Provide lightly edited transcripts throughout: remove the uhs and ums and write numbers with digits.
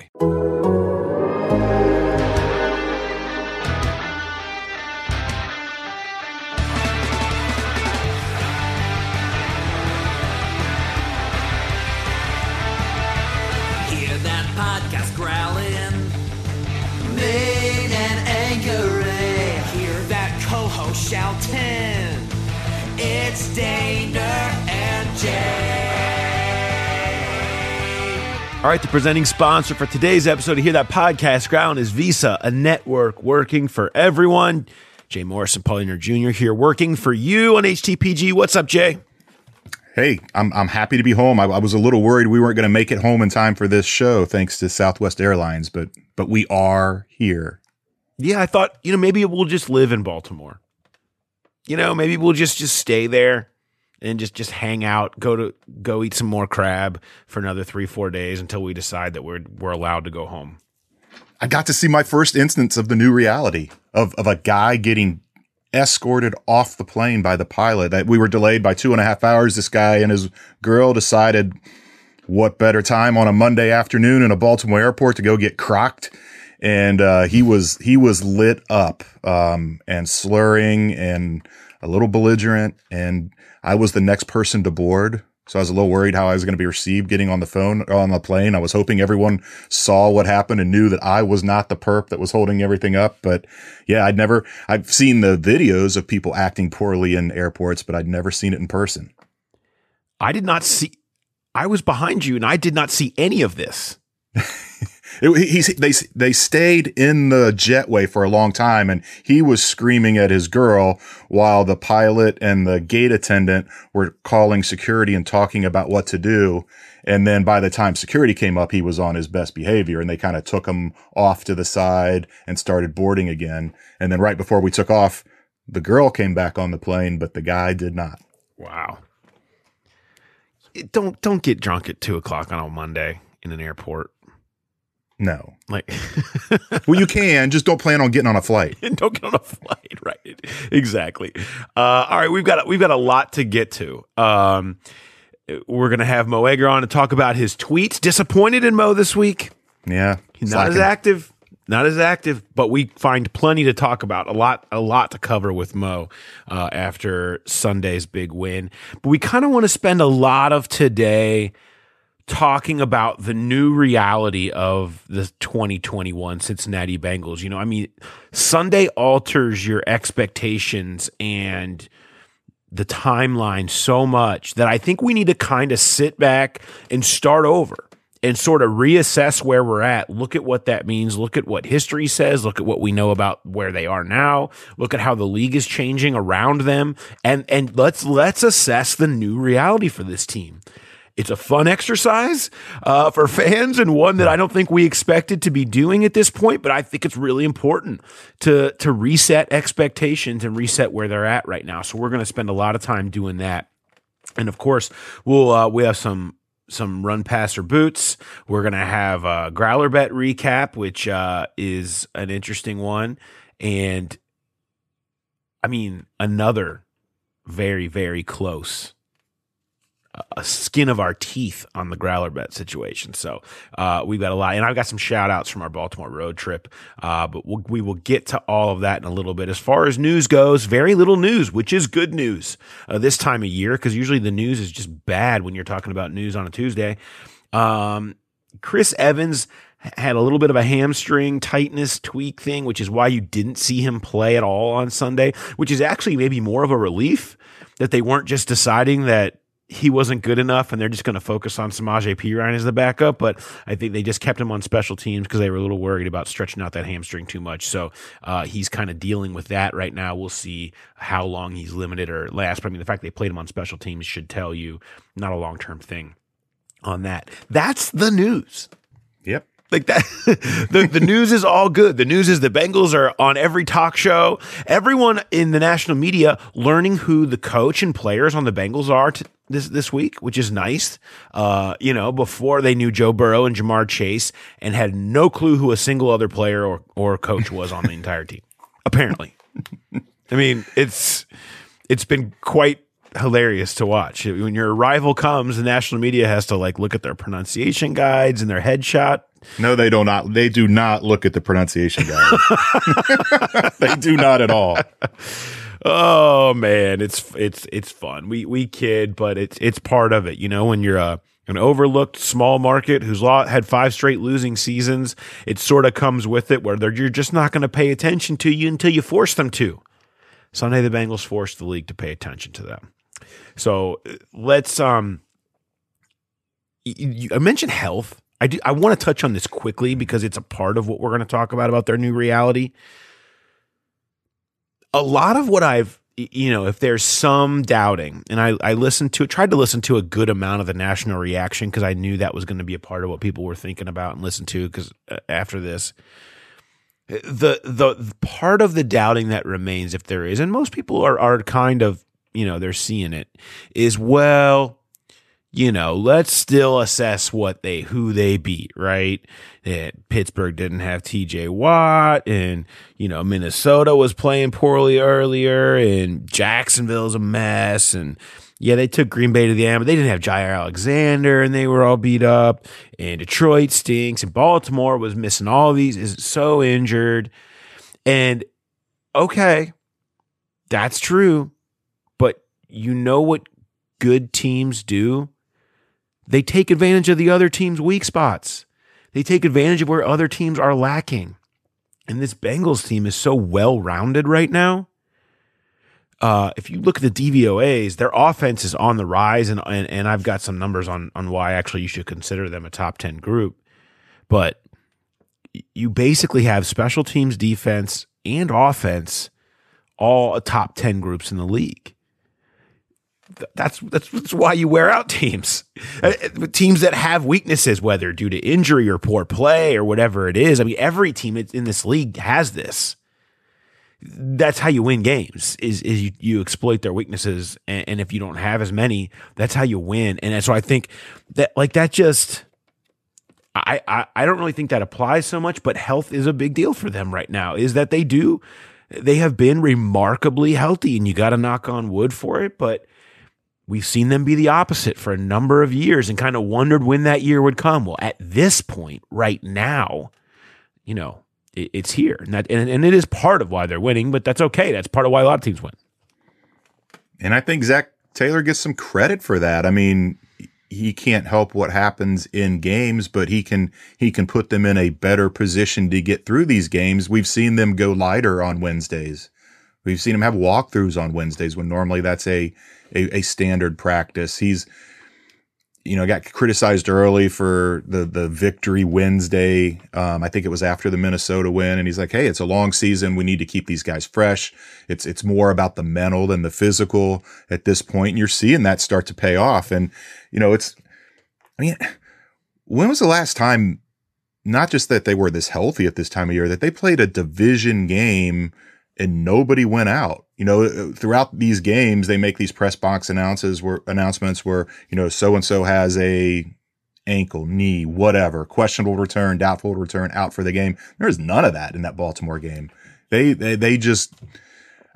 Hear that podcast growling, mean and angry. Hear that co-host shouting, it's Daner and Jay. All right, the presenting sponsor for today's episode of Hear That Podcast Ground is Visa, a network working for everyone. Jay Morrison, Pauliner Jr. here working for you on HTPG. What's up, Jay? Hey, I'm happy to be home. I was a little worried we weren't going to make it home in time for this show, thanks to Southwest Airlines, but we are here. Yeah, I thought, maybe we'll just live in Baltimore. Maybe we'll just stay there. And just hang out, go eat some more crab for another 3-4 days until we decide that we're allowed to go home. I got to see my first instance of the new reality of a guy getting escorted off the plane by the pilot. We were delayed by 2.5 hours. This guy and his girl decided what better time on a Monday afternoon in a Baltimore airport to go get crocked. And he was lit up and slurring and a little belligerent, and I was the next person to board. So I was a little worried how I was going to be received getting on the phone or on the plane. I was hoping everyone saw what happened and knew that I was not the perp that was holding everything up. But yeah, I've seen the videos of people acting poorly in airports, but I'd never seen it in person. I was behind you and I did not see any of this. They stayed in the jetway for a long time, and he was screaming at his girl while the pilot and the gate attendant were calling security and talking about what to do. And then by the time security came up, he was on his best behavior, and they kind of took him off to the side and started boarding again. And then right before we took off, the girl came back on the plane, but the guy did not. Wow. Don't get drunk at 2:00 on a Monday in an airport. No. Well, you can. Just don't plan on getting on a flight. Don't get on a flight. Right. Exactly. All right. We've got a lot to get to. We're going to have Moe Egger on to talk about his tweets. Disappointed in Moe this week. Yeah. He's not as active. But we find plenty to talk about. A lot to cover with Moe after Sunday's big win. But we kind of want to spend a lot of today talking about the new reality of the 2021 Cincinnati Bengals. Sunday alters your expectations and the timeline so much that I think we need to kind of sit back and start over and sort of reassess where we're at. Look at what that means. Look at what history says. Look at what we know about where they are now. Look at how the league is changing around them. And let's assess the new reality for this team. It's a fun exercise for fans and one that I don't think we expected to be doing at this point, but I think it's really important to reset expectations and reset where they're at right now. So we're going to spend a lot of time doing that. And of course, we'll we have some run, pass, or boots. We're going to have a Growler Bet recap, which is an interesting one. And another very, very close a skin of our teeth on the Growler Bet situation. So we've got a lot. And I've got some shout-outs from our Baltimore road trip. But we will get to all of that in a little bit. As far as news goes, very little news, which is good news this time of year, because usually the news is just bad when you're talking about news on a Tuesday. Chris Evans had a little bit of a hamstring tightness tweak thing, which is why you didn't see him play at all on Sunday, which is actually maybe more of a relief that they weren't just deciding that he wasn't good enough, and they're just going to focus on Samaje Perine as the backup. But I think they just kept him on special teams because they were a little worried about stretching out that hamstring too much. So he's kind of dealing with that right now. We'll see how long he's limited or lasts. But the fact they played him on special teams should tell you not a long-term thing on that. That's the news. Yep. Like that, the news is all good. The news is the Bengals are on every talk show. Everyone in the national media learning who the coach and players on the Bengals are this week, which is nice. You know, before they knew Joe Burrow and Jamar Chase and had no clue who a single other player or coach was on the entire team. Apparently, I mean, it's been quite hilarious to watch. When your rival comes, the national media has to like look at their pronunciation guides and their headshot. No, they do not. They do not look at the pronunciation guide. They do not at all. Oh man, it's fun. We kid, but it's part of it. You know, when you're an overlooked small market who's had 5 straight losing seasons, it sort of comes with it where you're just not going to pay attention to you until you force them to. Sunday, the Bengals forced the league to pay attention to them. So I mentioned health. I want to touch on this quickly because it's a part of what we're going to talk about their new reality. A lot of what if there's some doubting, and I tried to listen to a good amount of the national reaction because I knew that was going to be a part of what people were thinking about and listen to because after this, the part of the doubting that remains, if there is, and most people are kind of, you know, they're seeing it, is, well, you know, let's still assess who they beat, right? And Pittsburgh didn't have TJ Watt, and, you know, Minnesota was playing poorly earlier, and Jacksonville's a mess, and yeah, they took Green Bay to the end, but they didn't have Jair Alexander, and they were all beat up, and Detroit stinks, and Baltimore was missing all these, is so injured, and okay, that's true, but you know what good teams do? They take advantage of the other team's weak spots. They take advantage of where other teams are lacking. And this Bengals team is so well-rounded right now. If you look at the DVOAs, their offense is on the rise, and I've got some numbers on why actually you should consider them a top 10 group. But you basically have special teams, defense, and offense all top 10 groups in the league. That's why you wear out teams. Teams that have weaknesses, whether due to injury or poor play or whatever it is. I mean, every team in this league has this. That's how you win games, is you exploit their weaknesses. And if you don't have as many, that's how you win. And so I think that I don't really think that applies so much, but health is a big deal for them right now, is that they have been remarkably healthy, and you got to knock on wood for it. But we've seen them be the opposite for a number of years and kind of wondered when that year would come. Well, at this point, right now, you know, it's here. And it is part of why they're winning, but that's okay. That's part of why a lot of teams win. And I think Zach Taylor gets some credit for that. I mean, he can't help what happens in games, but he can put them in a better position to get through these games. We've seen them go lighter on Wednesdays. We've seen him have walkthroughs on Wednesdays when normally that's a standard practice. He's, you know, got criticized early for the victory Wednesday. I think it was after the Minnesota win, and he's like, "Hey, it's a long season. We need to keep these guys fresh. It's more about the mental than the physical at this point." And you're seeing that start to pay off. And you know, when was the last time? Not just that they were this healthy at this time of year, that they played a division game and nobody went out. You know, throughout these games, they make these press box announcements where, you know, so-and-so has a ankle, knee, whatever, questionable return, doubtful return, out for the game. There was none of that in that Baltimore game. They just,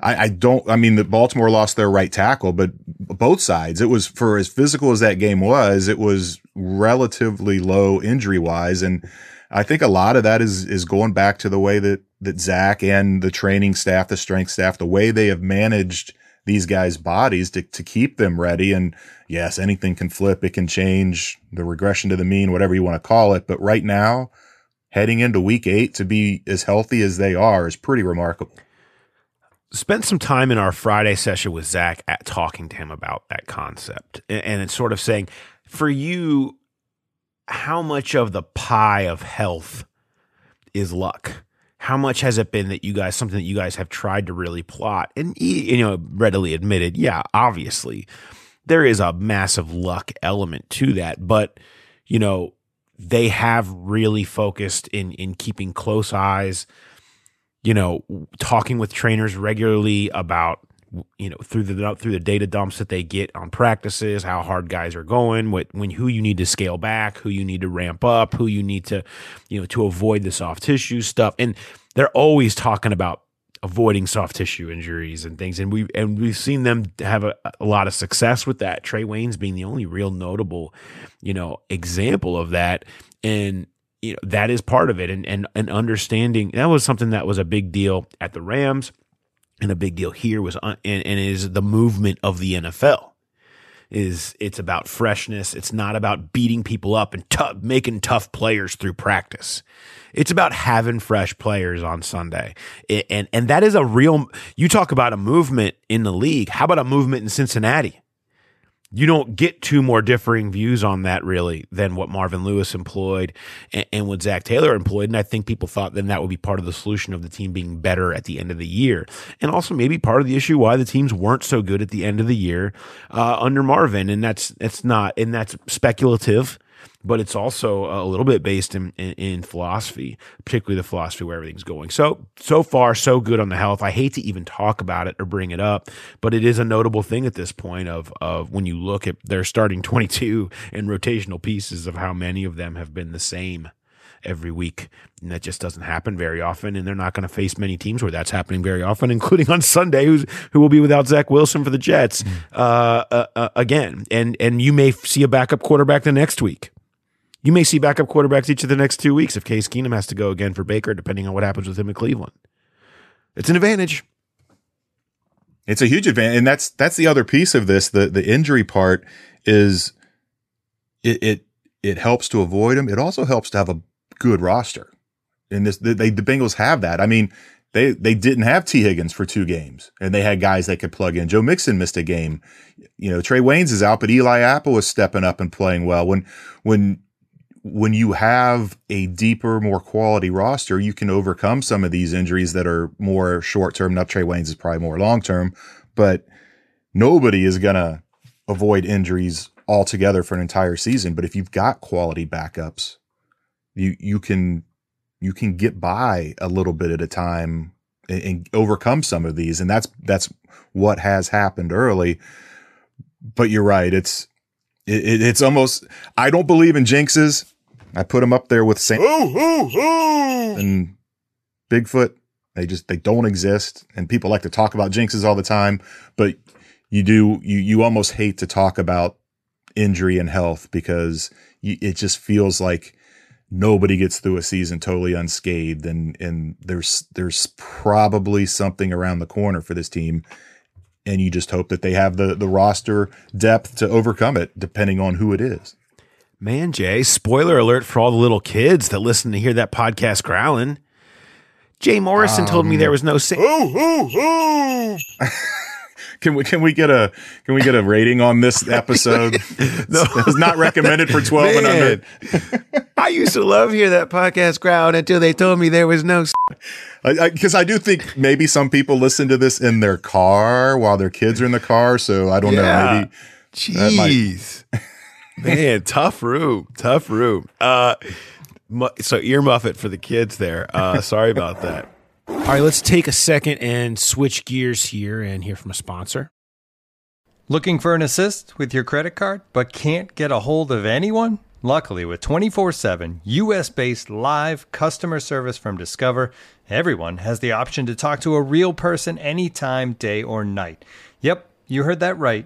the Baltimore lost their right tackle, but both sides, it was, for as physical as that game was, it was relatively low injury-wise. And I think a lot of that is going back to the way that Zach and the training staff, the strength staff, the way they have managed these guys' bodies to keep them ready. And yes, anything can flip. It can change, the regression to the mean, whatever you want to call it. But right now, heading into week 8, to be as healthy as they are is pretty remarkable. Spent some time in our Friday session with Zach at talking to him about that concept. And it's sort of saying, for you, how much of the pie of health is luck? How much has it been something that you guys have tried to really plot? And, you know, readily admitted, yeah, obviously there is a massive luck element to that. But, you know, they have really focused in keeping close eyes, you know, talking with trainers regularly about, you know, through the data dumps that they get on practices, how hard guys are going, who you need to scale back, who you need to ramp up, who you need to, you know, to avoid the soft tissue stuff. And they're always talking about avoiding soft tissue injuries and things. And we've seen them have a lot of success with that. Trey Wayne's being the only real notable, you know, example of that. And, you know, that is part of it. And understanding that was something that was a big deal at the Rams. And a big deal here was, and is the movement of the NFL. It's about freshness. It's not about beating people up and making tough players through practice. It's about having fresh players on Sunday. And that is a real, you talk about a movement in the league. How about a movement in Cincinnati? You don't get two more differing views on that really than what Marvin Lewis employed and what Zach Taylor employed. And I think people thought then that would be part of the solution of the team being better at the end of the year. And also maybe part of the issue why the teams weren't so good at the end of the year under Marvin. And that's speculative, but it's also a little bit based in philosophy, particularly the philosophy where everything's going. So far, so good on the health. I hate to even talk about it or bring it up, but it is a notable thing at this point of when you look at their starting 22 and rotational pieces of how many of them have been the same every week. And that just doesn't happen very often. And they're not going to face many teams where that's happening very often, including on Sunday, who will be without Zach Wilson for the Jets again. And you may see a backup quarterback the next week. You may see backup quarterbacks each of the next 2 weeks if Case Keenum has to go again for Baker, depending on what happens with him in Cleveland. It's an advantage. It's a huge advantage. And that's the other piece of this. The injury part is it helps to avoid them. It also helps to have a good roster. And the Bengals have that. I mean, they didn't have T. Higgins for 2 games, and they had guys they could plug in. Joe Mixon missed a game. You know, Trey Waynes is out, but Eli Apple is stepping up and playing well. When you have a deeper, more quality roster, you can overcome some of these injuries that are more short-term. Now, Trey Waynes is probably more long-term, but nobody is going to avoid injuries altogether for an entire season. But if you've got quality backups, you can get by a little bit at a time and overcome some of these. And that's what has happened early. But you're right. It's almost, I don't believe in jinxes. I put them up there with Sam and Bigfoot. They don't exist. And people like to talk about jinxes all the time, but you almost hate to talk about injury and health because it just feels like nobody gets through a season totally unscathed. And there's probably something around the corner for this team. And you just hope that they have the roster depth to overcome it, depending on who it is. Man, Jay, spoiler alert for all the little kids that listen to hear that podcast growling. Jay Morrison told me there was no Sam. Can we get a rating on this episode? No, it's not recommended for 12 and under. I used to love hear that podcast crowd until they told me there was no. Because I do think maybe some people listen to this in their car while their kids are in the car. So I don't know. Maybe jeez, man, tough room. So earmuff it for the kids there. Sorry about that. All right, let's take a second and switch gears here and hear from a sponsor. Looking for an assist with your credit card but can't get a hold of anyone? Luckily, with 24/7 U.S.-based live customer service from Discover, everyone has the option to talk to a real person anytime, day or night. Yep, you heard that right.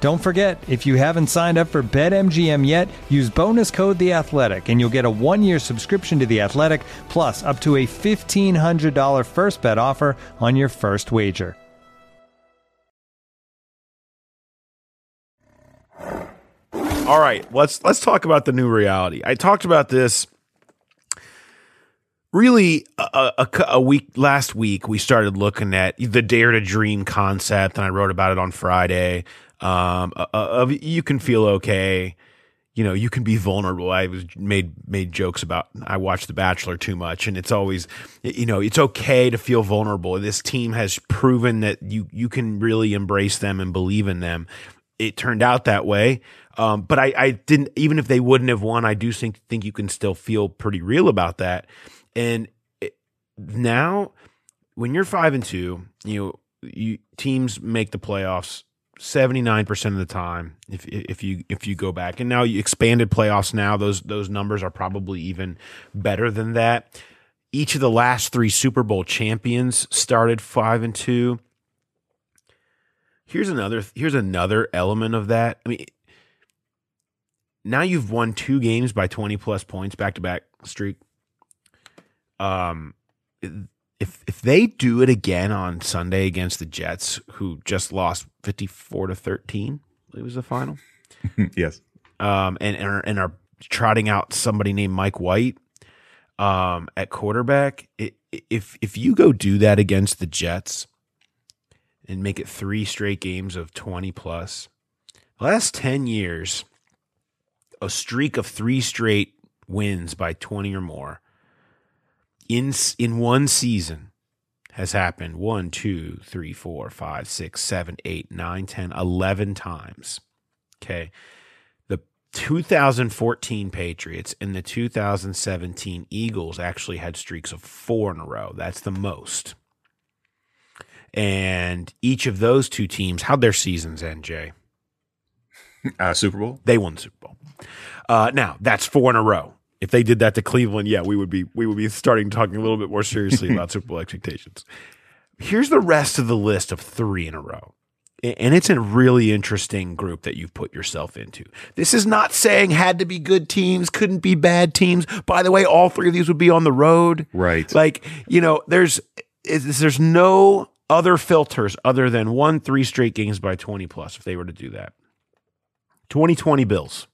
Don't forget, if you haven't signed up for BetMGM yet, use bonus code The Athletic, and you'll get a one-year subscription to The Athletic, plus up to a $1,500 first bet offer on your first wager. All right, let's talk about the new reality. I talked about this really last week. We started looking at the Dare to Dream concept, and I wrote about it on Friday. You can feel okay. You know, you can be vulnerable. I was made jokes about, I watched The Bachelor too much, and it's always, you know, it's okay to feel vulnerable. This team has proven that you can really embrace them and believe in them. It turned out that way. But I didn't, even if they wouldn't have won, I do think you can still feel pretty real about that. And now when you're 5-2, teams make the playoffs 79% of the time, if you go back, and now you expanded playoffs. Now those numbers are probably even better than that. Each of the last three Super Bowl champions started 5-2. Here's another element of that. I mean, now you've won two games by 20+ points back-to-back streak. If they do it again on Sunday against the Jets, who just lost 54-13, I believe was the final. Yes. And are trotting out somebody named Mike White at quarterback. If you go do that against the Jets and make it three straight games of 20+, the last 10 years, a streak of three straight wins by 20 or more in one season has happened 1, 2, 3, 4, 5, 6, 7, 8, 9, 10, 11 times. Okay. The 2014 Patriots and the 2017 Eagles actually had streaks of 4 in a row. That's the most. And each of those two teams, how'd their seasons end, Jay? Super Bowl? They won the Super Bowl. Now, that's 4 in a row. If they did that to Cleveland, yeah, we would be starting talking a little bit more seriously about Super Bowl expectations. Here's the rest of the list of 3 in a row. And it's a really interesting group that you've put yourself into. This is not saying had to be good teams, couldn't be bad teams. By the way, all 3 of these would be on the road. Right. Like, there's no other filters other than 1-3 straight games by 20+ if they were to do that. 2020 Bills,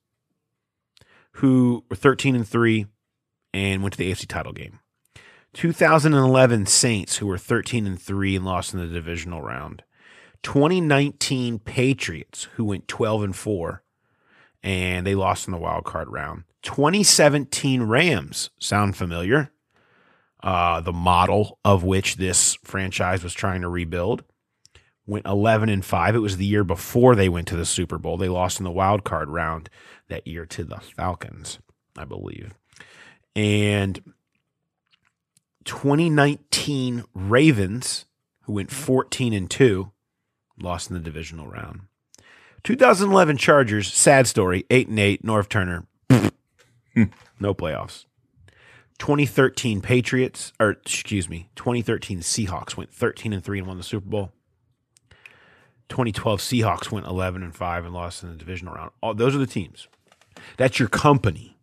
who were 13-3 and went to the AFC title game. 2011 Saints, who were 13-3 and lost in the divisional round. 2019 Patriots, who went 12-4 and they lost in the wild card round. 2017 Rams, sound familiar? The model of which this franchise was trying to rebuild, went 11-5. It was the year before they went to the Super Bowl. They lost in the wild card round that year to the Falcons, I believe. And 2019 Ravens, who went 14-2, lost in the divisional round. 2011 Chargers, sad story, 8-8, North Turner, no playoffs. 2013 Patriots, 2013 Seahawks went 13-3 and won the Super Bowl. 2012 Seahawks went 11-5 and lost in the divisional round. All those are the teams. That's your company.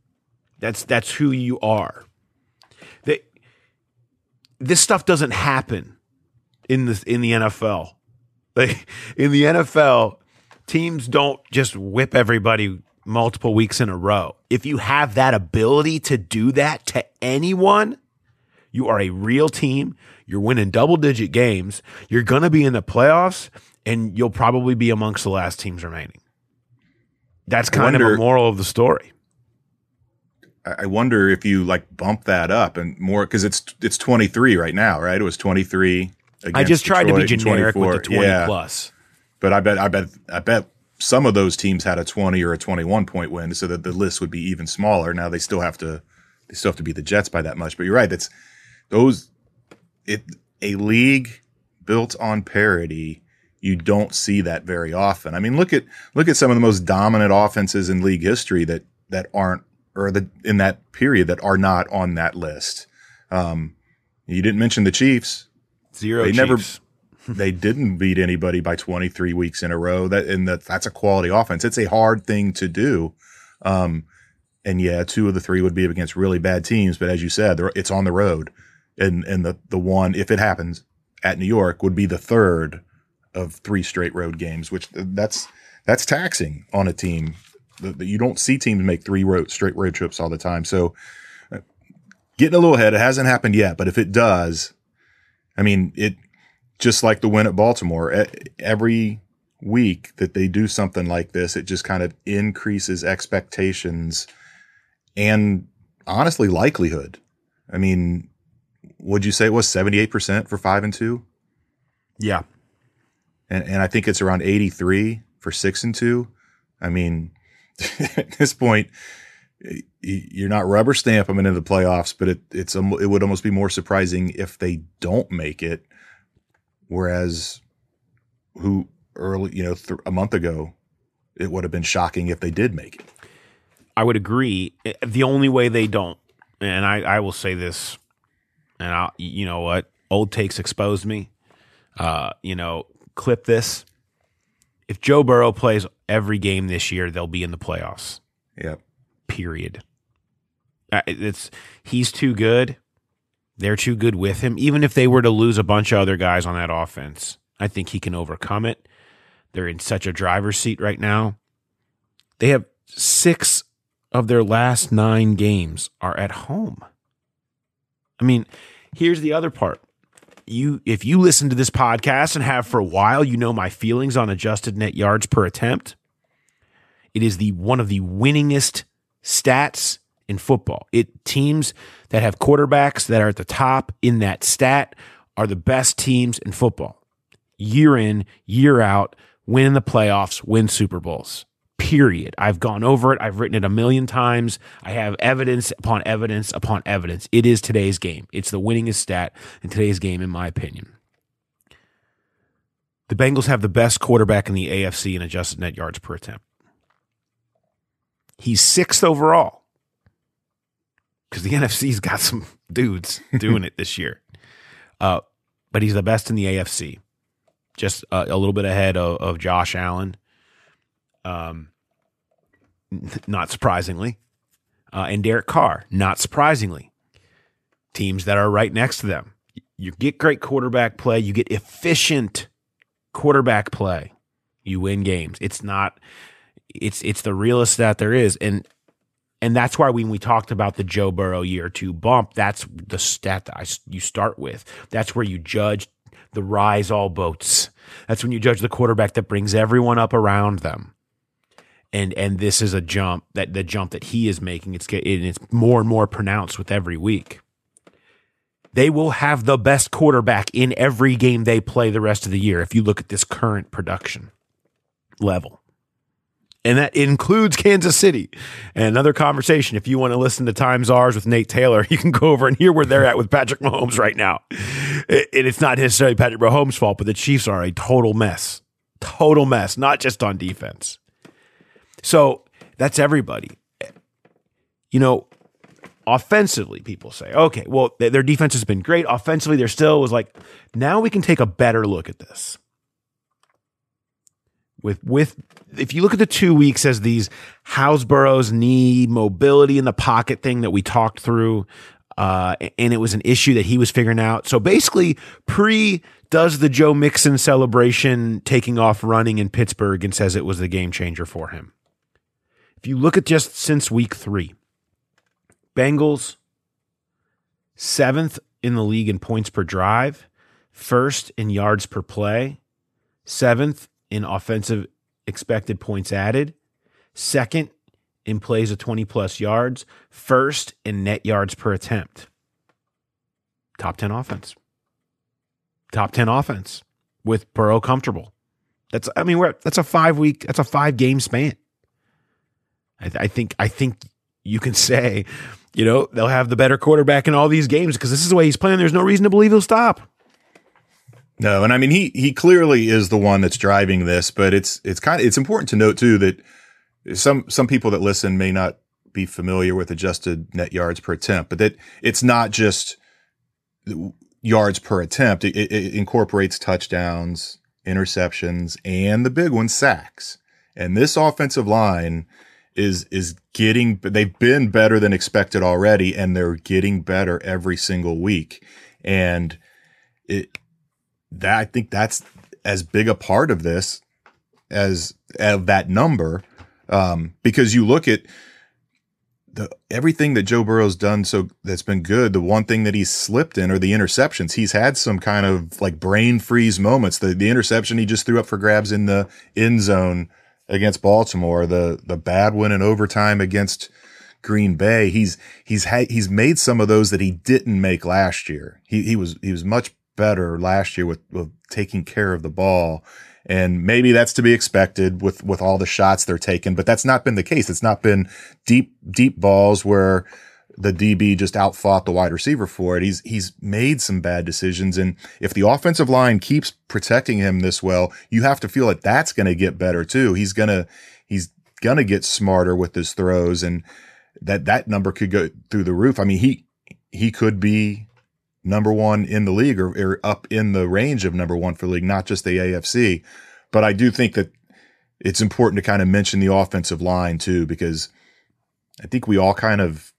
That's who you are. This stuff doesn't happen in the NFL. Like, in the NFL, teams don't just whip everybody multiple weeks in a row. If you have that ability to do that to anyone, you are a real team. You're winning double-digit games. You're going to be in the playoffs. And you'll probably be amongst the last teams remaining. That's kind of a moral of the story. I wonder if you bump that up and more, because it's 23 right now, right? It was 23 against Detroit. I just tried to be generic with the 20 plus. But I bet some of those teams had a 20 or a 21 point win, so that the list would be even smaller. Now they still have to beat the Jets by that much. But you're right. A league built on parity, you don't see that very often. I mean, look at some of the most dominant offenses in league history that are not on that list. You didn't mention the Chiefs. They didn't beat anybody by 23 weeks in a row. That's a quality offense. It's a hard thing to do. Two of the three would be against really bad teams. But as you said, it's on the road, and the one, if it happens at New York, would be the third of three straight road games, which that's taxing on a team. You don't see teams make straight road trips all the time. So getting a little ahead, it hasn't happened yet, but if it does, I mean, it just like the win at Baltimore, every week that they do something like this, it just kind of increases expectations and honestly likelihood. I mean, would you say it was 78% for 5-2? Yeah. And I think it's around 83 for 6-2. I mean, at this point, you're not rubber stamping into the playoffs, but it would almost be more surprising if they don't make it. Whereas, a month ago, it would have been shocking if they did make it. I would agree. The only way they don't, and I will say this, and you know what, old takes exposed me. Clip this. If Joe Burrow plays every game this year, they'll be in the playoffs. Yep. Period. He's too good. They're too good with him. Even if they were to lose a bunch of other guys on that offense, I think he can overcome it. They're in such a driver's seat right now. They have 6 of their last 9 games are at home. I mean, here's the other part. If you listen to this podcast and have for a while, you know my feelings on adjusted net yards per attempt. It is one of the winningest stats in football. Teams that have quarterbacks that are at the top in that stat are the best teams in football. Year in, year out, win the playoffs, win Super Bowls. Period. I've gone over it. I've written it 1 million times. I have evidence upon evidence upon evidence. It is today's game. It's the winningest stat in today's game, in my opinion. The Bengals have the best quarterback in the AFC in adjusted net yards per attempt. He's 6th overall because the NFC's got some dudes doing it this year. But he's the best in the AFC, just a little bit ahead of Josh Allen. Not surprisingly, and Derek Carr, not surprisingly, teams that are right next to them. You get great quarterback play. You get efficient quarterback play. You win games. It's the realest stat there is. And that's why when we talked about the Joe Burrow year 2 bump, that's the stat that you start with. That's where you judge the rise all boats. That's when you judge the quarterback that brings everyone up around them. And this is a jump that he is making. It's more and more pronounced with every week. They will have the best quarterback in every game they play the rest of the year if you look at this current production level. And that includes Kansas City. And another conversation, if you want to listen to Times Ours with Nate Taylor, you can go over and hear where they're at with Patrick Mahomes right now. And it's not necessarily Patrick Mahomes' fault, but the Chiefs are a total mess. Total mess, not just on defense. So that's everybody. You know, offensively, people say, okay, well, their defense has been great. Offensively, they're still was like, now we can take a better look at this. With if you look at the 2 weeks as these Burrow's knee mobility in the pocket thing that we talked through, and it was an issue that he was figuring out. So basically, does the Joe Mixon celebration taking off running in Pittsburgh and says it was the game changer for him. If you look at just since week 3, Bengals 7th in the league in points per drive, 1st in yards per play, 7th in offensive expected points added, 2nd in plays of 20 plus yards, 1st in net yards per attempt. Top 10 offense with Burrow comfortable. That's a 5 week, that's a 5 game span. I think you can say, they'll have the better quarterback in all these games because this is the way he's playing. There's no reason to believe he'll stop. No, and I mean he clearly is the one that's driving this, but it's important to note too that some people that listen may not be familiar with adjusted net yards per attempt, but that it's not just yards per attempt. It incorporates touchdowns, interceptions, and the big one, sacks. And this offensive line is getting, they've been better than expected already, and they're getting better every single week. And I think that's as big a part of this as of that number, because you look at everything that Joe Burrow's done, so that's been good. The one thing that he's slipped in are the interceptions. He's had some kind of like brain freeze moments. The interception he just threw up for grabs in the end zone against Baltimore, the bad one in overtime against Green Bay. He's made some of those that he didn't make last year. He was much better last year with taking care of the ball. And maybe that's to be expected with all the shots they're taking, but that's not been the case. It's not been deep balls where the DB just outfought the wide receiver for it. He's made some bad decisions. And if the offensive line keeps protecting him this well, you have to feel that that's going to get better too. He's going to get smarter with his throws, and that number could go through the roof. I mean, he could be number one in the league or up in the range of number one for the league, not just the AFC. But I do think that it's important to kind of mention the offensive line too, because I think we all kind of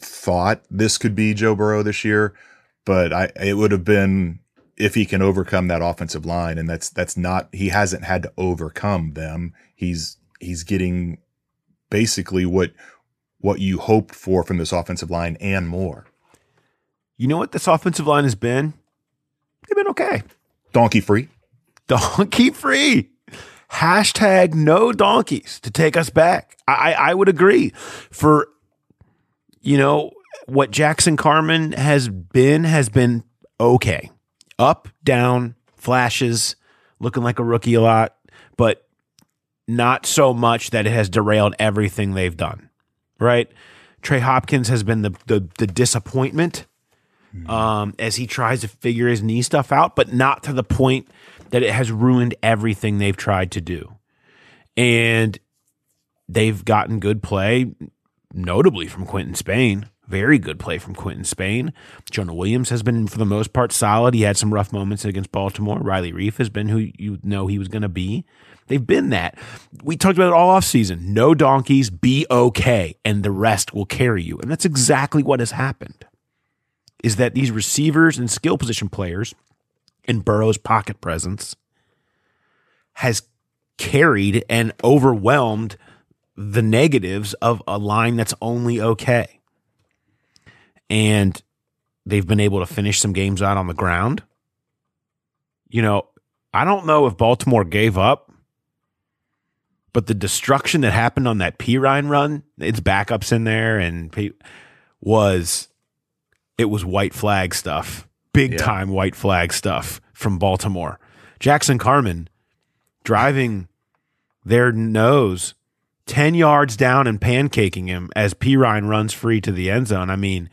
thought this could be Joe Burrow this year, but it would have been if he can overcome that offensive line. And that's not, he hasn't had to overcome them. He's getting basically what you hoped for from this offensive line and more. You know what this offensive line has been? They've been okay. Donkey free. Donkey free. Hashtag no donkeys to take us back. I would agree. For, what Jackson Carman has been okay. Up, down, flashes, looking like a rookie a lot, but not so much that it has derailed everything they've done, right? Trey Hopkins has been the disappointment as he tries to figure his knee stuff out, but not to the point that it has ruined everything they've tried to do. And they've gotten good play, notably from Quentin Spain. Very good play from Quentin Spain. Jonah Williams has been, for the most part, solid. He had some rough moments against Baltimore. Riley Reiff has been who you know he was going to be. They've been that. We talked about it all offseason. No donkeys, be okay, and the rest will carry you. And that's exactly what has happened. Is that these receivers and skill position players and Burrow's pocket presence has carried and overwhelmed the negatives of a line that's only okay. And they've been able to finish some games out on the ground. I don't know if Baltimore gave up, but the destruction that happened on that Perine run, its backups in there, and it was white flag stuff, big time white flag stuff from Baltimore. Jackson Carman driving their nose 10 yards down and pancaking him as Perine runs free to the end zone. I mean,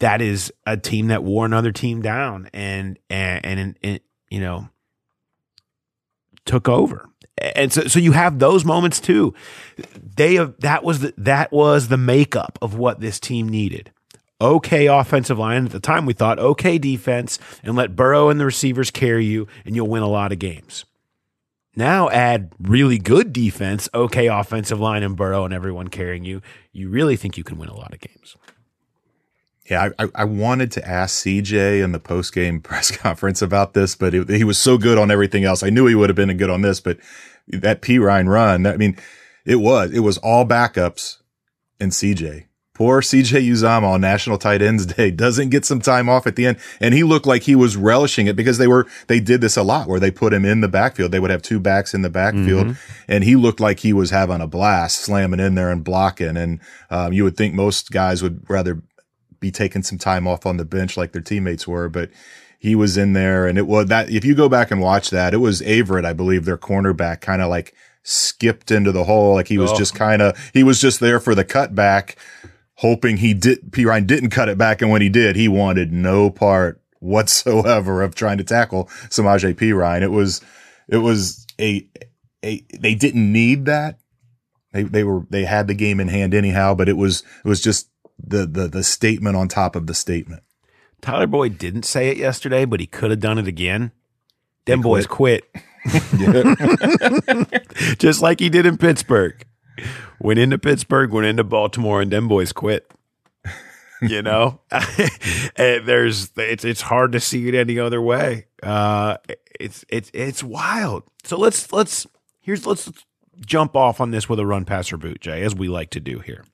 that is a team that wore another team down and took over. And so you have those moments too. That was the makeup of what this team needed. Okay offensive line. At the time we thought, okay defense, and let Burrow and the receivers carry you, and you'll win a lot of games. Now add really good defense, okay offensive line, and Burrow and everyone carrying you. You really think you can win a lot of games. Yeah, I wanted to ask CJ in the post-game press conference about this, but he was so good on everything else. I knew he would have been good on this, but that Perine run, it was all backups and CJ. Poor CJ Uzama on National Tight Ends Day doesn't get some time off at the end. And he looked like he was relishing it because they did this a lot where they put him in the backfield. They would have two backs in the backfield, and he looked like he was having a blast slamming in there and blocking. And you would think most guys would rather be taking some time off on the bench like their teammates were, but He was in there, and it was that, if you go back and watch that, it was Averett, I believe, their cornerback, kind of like skipped into the hole. Like he was just kind of, he was just there for the cutback, hoping he did, Perine didn't cut it back. And when he did, he wanted no part whatsoever of trying to tackle Samaje Perine. It was they didn't need that. They had the game in hand anyhow, but it was just the statement on top of the statement. Tyler Boyd didn't say it yesterday, but he could have done it again. Them boys quit. Just like he did in Pittsburgh. Went into Pittsburgh, went into Baltimore, and them boys quit. You know? It's hard to see it any other way. It's wild. So let's jump off on this with a run, pass, or boot, Jay, as we like to do here.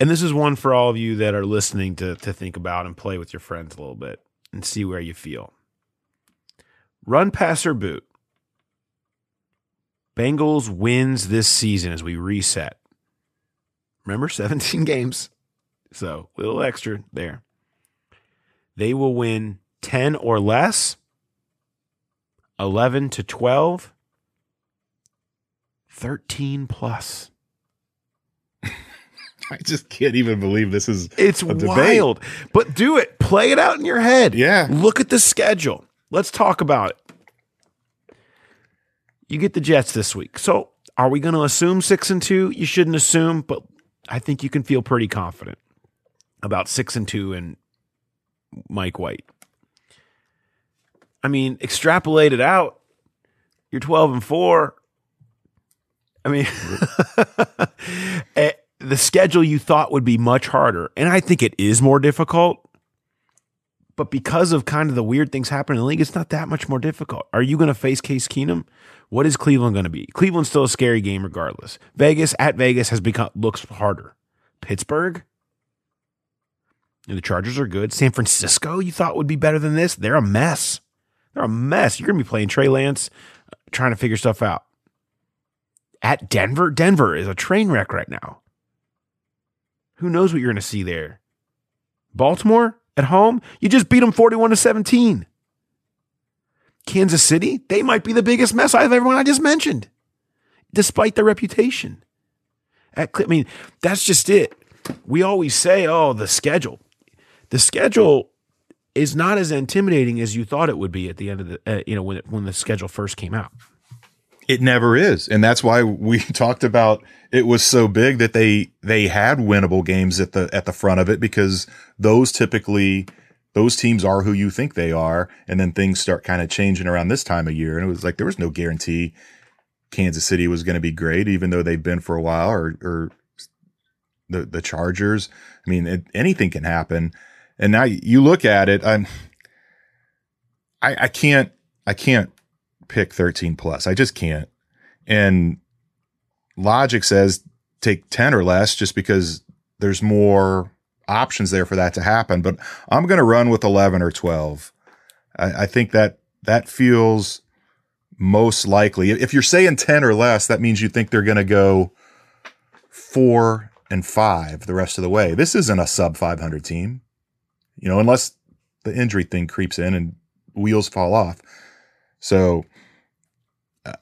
And this is one for all of you that are listening to think about and play with your friends a little bit and see where you feel. Run, pass, or boot. Bengals wins this season as we reset. Remember, 17 games. So a little extra there. They will win 10 or less, 11 to 12, 13 plus. I just can't even believe this is a debate. Wild, but do it. Play it out in your head. Yeah. Look at the schedule. Let's talk about it. You get the Jets this week. So are we going to assume 6-2? You shouldn't assume, but I think you can feel pretty confident about 6-2 and Mike White. I mean, extrapolate it out. You're 12-4. I mean, the schedule you thought would be much harder, and I think it is more difficult, but because of kind of the weird things happening in the league, it's not that much more difficult. Are you going to face Case Keenum? What is Cleveland going to be? Cleveland's still a scary game regardless. Vegas has become, looks harder. Pittsburgh? The Chargers are good. San Francisco, you thought would be better than this? They're a mess. They're a mess. You're going to be playing Trey Lance, trying to figure stuff out. At Denver? Denver is a train wreck right now. Who knows what you're going to see there? Baltimore at home? You just beat them 41-17. Kansas City? They might be the biggest mess out of everyone I just mentioned, despite their reputation. I mean, that's just it. We always say, oh, the schedule. The schedule is not as intimidating as you thought it would be at the end of the, when the schedule first came out. It never is. And that's why we talked about it was so big that they had winnable games at the front of it, because those teams are who you think they are. And then things start kind of changing around this time of year. And it was like, there was no guarantee Kansas City was going to be great, even though they've been for a while, or the Chargers. I mean, anything can happen. And now you look at it, I can't pick 13 plus. I just can't. And logic says take 10 or less just because there's more options there for that to happen. But I'm going to run with 11 or 12. I think that feels most likely. If you're saying 10 or less, that means you think they're going to go 4-5 the rest of the way. This isn't a sub 500 team, unless the injury thing creeps in and wheels fall off. So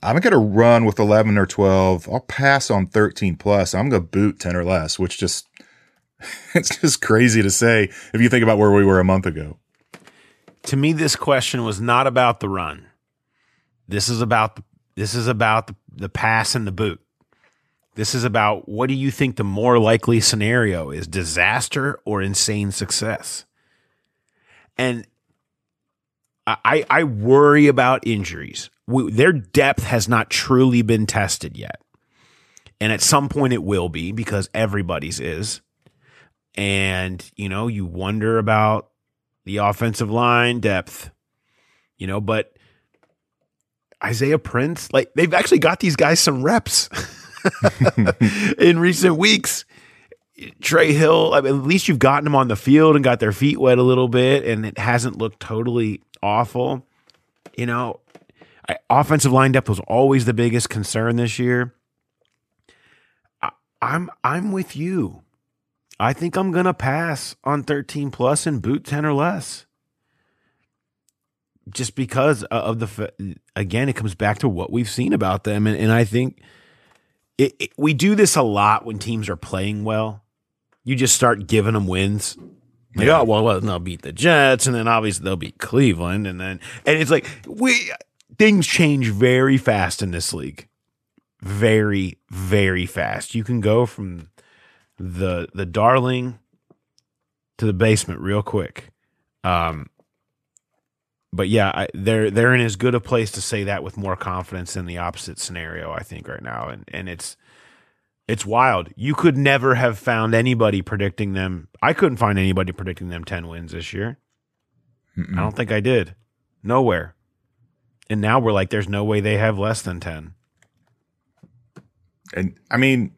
I'm going to run with 11 or 12. I'll pass on 13 plus. I'm going to boot 10 or less, which just, it's just crazy to say if you think about where we were a month ago. To me, this question was not about the run. This is about the pass and the boot. This is about, what do you think the more likely scenario is, disaster or insane success? And I worry about injuries. Their depth has not truly been tested yet. And at some point it will be, because everybody's is. And, you wonder about the offensive line depth, but Isaiah Prince, like, they've actually got these guys some reps in recent weeks. Trey Hill, I mean, at least you've gotten them on the field and got their feet wet a little bit, and it hasn't looked totally awful. Offensive line depth was always the biggest concern this year. I'm with you. I think I'm going to pass on 13 plus and boot 10 or less. just because of the, again, it comes back to what we've seen about them. And I think we do this a lot when teams are playing well. You just start giving them wins. Like, yeah. Oh, well, they'll beat the Jets, and then obviously they'll beat Cleveland. And it's like, things change very fast in this league. Very, very fast. You can go from the darling to the basement real quick. But yeah, they're in as good a place to say that with more confidence than the opposite scenario, I think, right now. And it's wild. You could never have found anybody predicting them. I couldn't find anybody predicting them 10 wins this year. Mm-mm. I don't think I did. Nowhere. And now we're like, there's no way they have less than 10. And I mean,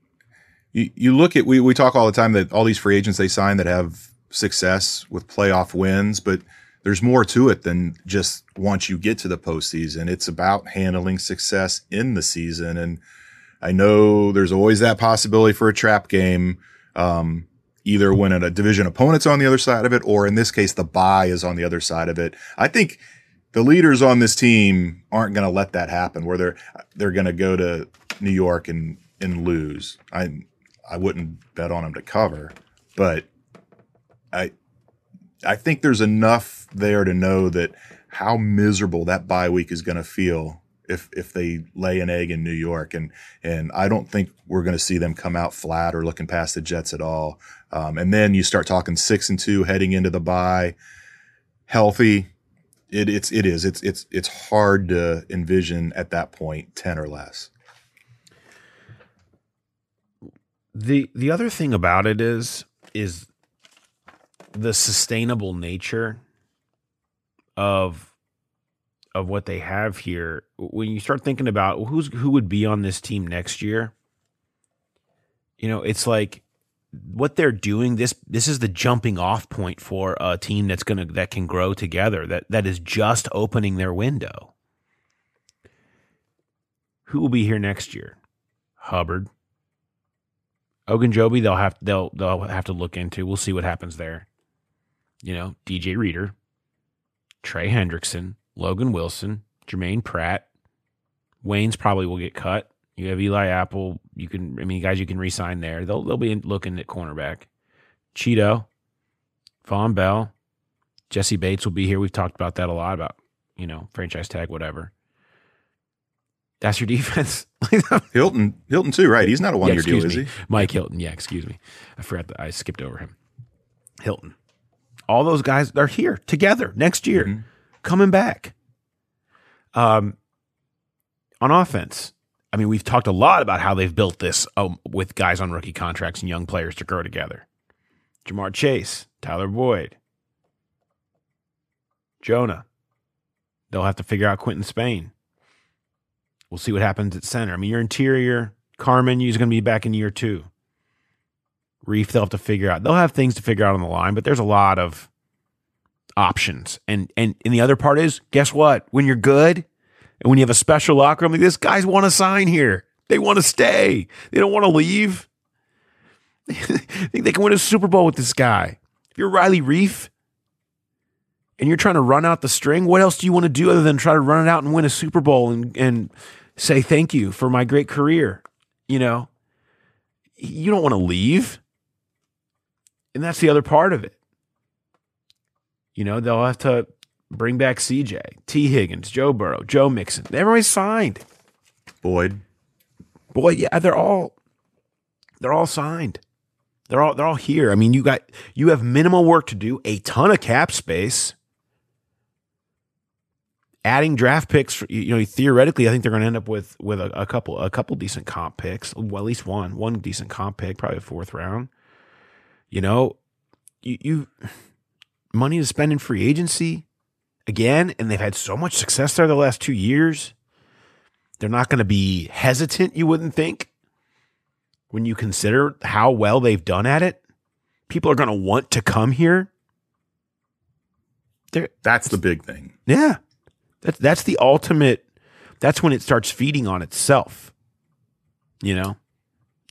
you look at, we talk all the time that all these free agents they sign that have success with playoff wins, but there's more to it than just once you get to the postseason. It's about handling success in the season. And I know there's always that possibility for a trap game, either when a division opponent's on the other side of it, or in this case, the bye is on the other side of it. I think the leaders on this team aren't going to let that happen, where they're going to go to New York and lose. I wouldn't bet on them to cover, but I think there's enough there to know that how miserable that bye week is going to feel if they lay an egg in New York. And I don't think we're going to see them come out flat or looking past the Jets at all. And then you start talking 6-2 heading into the bye, healthy. It's hard to envision at that point 10 or less. The other thing about it is the sustainable nature of what they have here. When you start thinking about who would be on this team next year, you know, it's like what they're doing. This is the jumping off point for a team that can grow together. That is just opening their window. Who will be here next year? Hubbard, Ogunjobi. They'll have to look into. We'll see what happens there. You know, DJ Reader, Trey Hendrickson, Logan Wilson, Jermaine Pratt. Wayne's probably will get cut. You have Eli Apple. You can re-sign there. They'll be looking at cornerback. Cheeto, Von Bell, Jesse Bates will be here. We've talked about that a lot, about, you know, franchise tag, whatever. That's your defense. Hilton too, right? He's not a one-year deal, is he? Mike Hilton. Yeah, excuse me. I forgot that I skipped over him. Hilton. All those guys are here together next year, mm-hmm. coming back. On offense, I mean, we've talked a lot about how they've built this with guys on rookie contracts and young players to grow together. Jamar Chase, Tyler Boyd, Jonah. They'll have to figure out Quentin Spain. We'll see what happens at center. I mean, your interior, Carman, is going to be back in year 2. Reiff, they'll have to figure out. They'll have things to figure out on the line, but there's a lot of options. And the other part is, guess what? When you're good and when you have a special locker room like this, guys want to sign here. They want to stay. They don't want to leave. I think they can win a Super Bowl with this guy. If you're Riley Reiff and you're trying to run out the string, what else do you want to do other than try to run it out and win a Super Bowl and say thank you for my great career? You know, you don't want to leave. And that's the other part of it. You know, they'll have to bring back CJ, T. Higgins, Joe Burrow, Joe Mixon. Everybody's signed. Boyd, yeah, they're all signed. They're all here. I mean, you have minimal work to do, a ton of cap space. Adding draft picks, you know, theoretically, I think they're going to end up with a couple decent comp picks. Well, at least one decent comp pick, probably a 4th round. You know, you money to spend in free agency again, and they've had so much success there the last 2 years. They're not going to be hesitant, you wouldn't think, when you consider how well they've done at it. People are going to want to come here. That's the big thing. Yeah. That's the ultimate. That's when it starts feeding on itself. You know,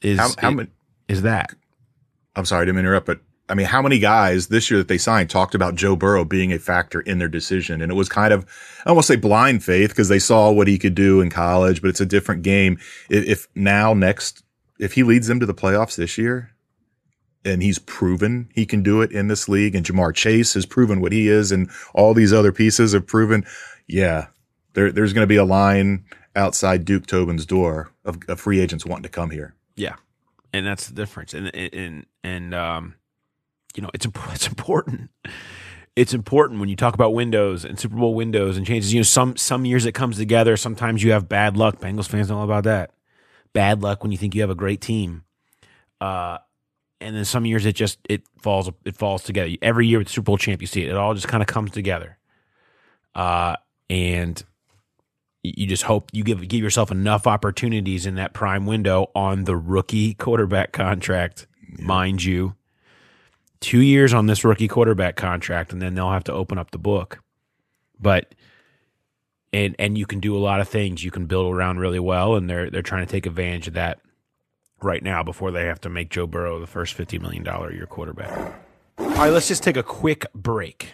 is that. I'm sorry to interrupt, but I mean, how many guys this year that they signed talked about Joe Burrow being a factor in their decision? And it was kind of, I won't say blind faith, because they saw what he could do in college, but it's a different game. If he leads them to the playoffs this year, and he's proven he can do it in this league, and Jamar Chase has proven what he is, and all these other pieces have proven, yeah, there's going to be a line outside Duke Tobin's door of free agents wanting to come here. Yeah, and that's the difference. And you know, it's important. It's important when you talk about windows and Super Bowl windows and changes. You know, some years it comes together. Sometimes you have bad luck. Bengals fans know all about that. Bad luck when you think you have a great team. And then some years it falls together. Every year with the Super Bowl champ, you see it. It all just kind of comes together. And you just hope you give yourself enough opportunities in that prime window on the rookie quarterback contract, mind you. 2 years on this rookie quarterback contract, and then they'll have to open up the book. But and you can do a lot of things. You can build around really well, and they're trying to take advantage of that right now before they have to make Joe Burrow the first $50 million a year quarterback. All right, let's just take a quick break.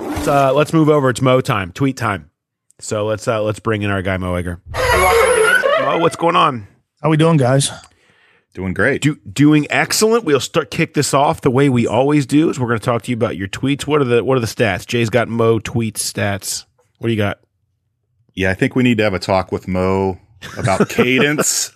Let's move over. It's Moe time, tweet time. So let's bring in our guy Moe Egger. Moe, what's going on? How we doing, guys? Doing great. Doing excellent. We'll kick this off the way we always do. Is we're going to talk to you about your tweets. What are the stats? Jay's got Moe tweet stats. What do you got? Yeah, I think we need to have a talk with Moe about cadence.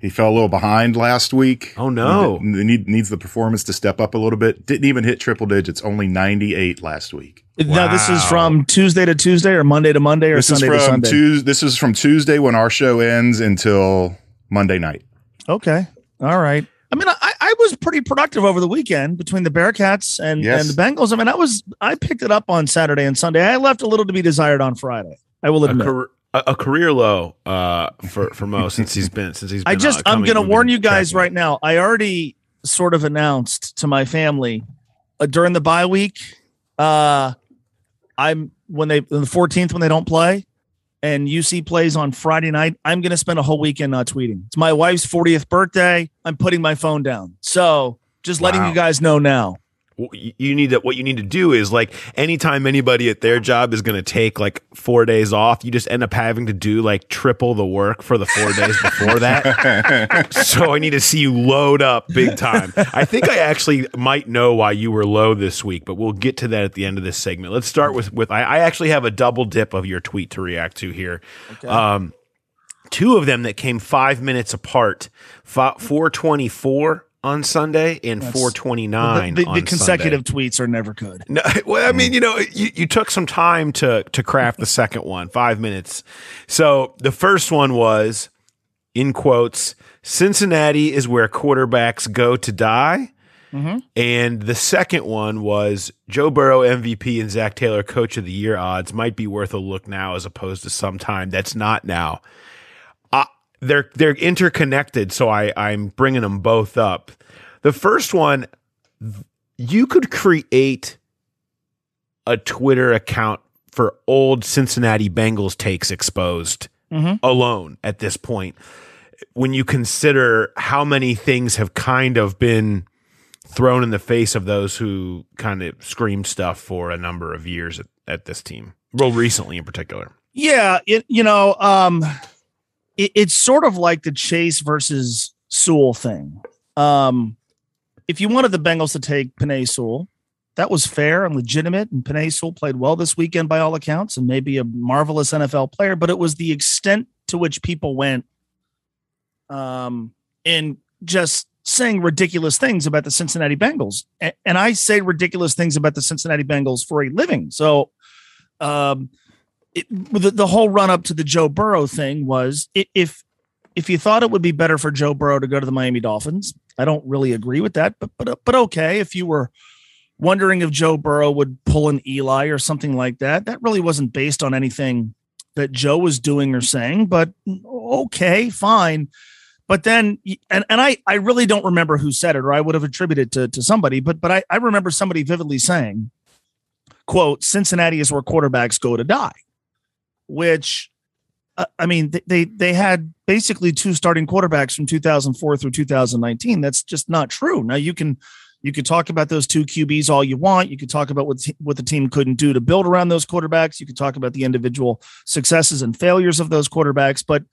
He fell a little behind last week. Oh, no. He needs the performance to step up a little bit. Didn't even hit triple digits, only 98 last week. Wow. Now, this is from Tuesday to Tuesday or Monday to Monday or Sunday to Sunday? This is from Tuesday when our show ends until Monday night. Okay. All right. I mean, I was pretty productive over the weekend between the Bearcats and the Bengals. I mean, I picked it up on Saturday and Sunday. I left a little to be desired on Friday. I will admit. A career low for Moe since he's been. I'm going to warn you guys right now. I already sort of announced to my family during the bye week. The 14th when they don't play, and UC plays on Friday night. I'm going to spend a whole weekend not tweeting. It's my wife's 40th birthday. I'm putting my phone down. So just letting you guys know now. What you need to do is, like, anytime anybody at their job is going to take like 4 days off, you just end up having to do like triple the work for the 4 days before that. So I need to see you load up big time. I think I actually might know why you were low this week, but we'll get to that at the end of this segment. Let's start with I actually have a double dip of your tweet to react to here. Okay. Two of them that came 5 minutes apart, 4:24 on Sunday and 4:29. The consecutive Sunday. Tweets are never good. No, well, I mean, you know, you took some time to craft the second one, 5 minutes. So the first one was, in quotes, Cincinnati is where quarterbacks go to die. Mm-hmm. And the second one was Joe Burrow MVP and Zach Taylor coach of the year odds might be worth a look now as opposed to sometime that's not now. They're interconnected, so I'm bringing them both up. The first one, you could create a Twitter account for old Cincinnati Bengals takes exposed alone at this point. When you consider how many things have kind of been thrown in the face of those who kind of scream stuff for a number of years at this team, real recently in particular. Yeah, you know. it's sort of like the Chase versus Sewell thing. If you wanted the Bengals to take Penei Sewell, that was fair and legitimate, and Penei Sewell played well this weekend by all accounts and maybe a marvelous NFL player, but it was the extent to which people went in just saying ridiculous things about the Cincinnati Bengals. And I say ridiculous things about the Cincinnati Bengals for a living. So the whole run-up to the Joe Burrow thing was, if you thought it would be better for Joe Burrow to go to the Miami Dolphins, I don't really agree with that, but okay, if you were wondering if Joe Burrow would pull an Eli or something like that. That really wasn't based on anything that Joe was doing or saying, but okay, fine. But then, and I really don't remember who said it, or I would have attributed to somebody, but I remember somebody vividly saying, quote, Cincinnati is where quarterbacks go to die, which, I mean, they had basically two starting quarterbacks from 2004 through 2019. That's just not true. Now you could talk about those two QBs all you want. You could talk about what the team couldn't do to build around those quarterbacks. You could talk about the individual successes and failures of those quarterbacks, but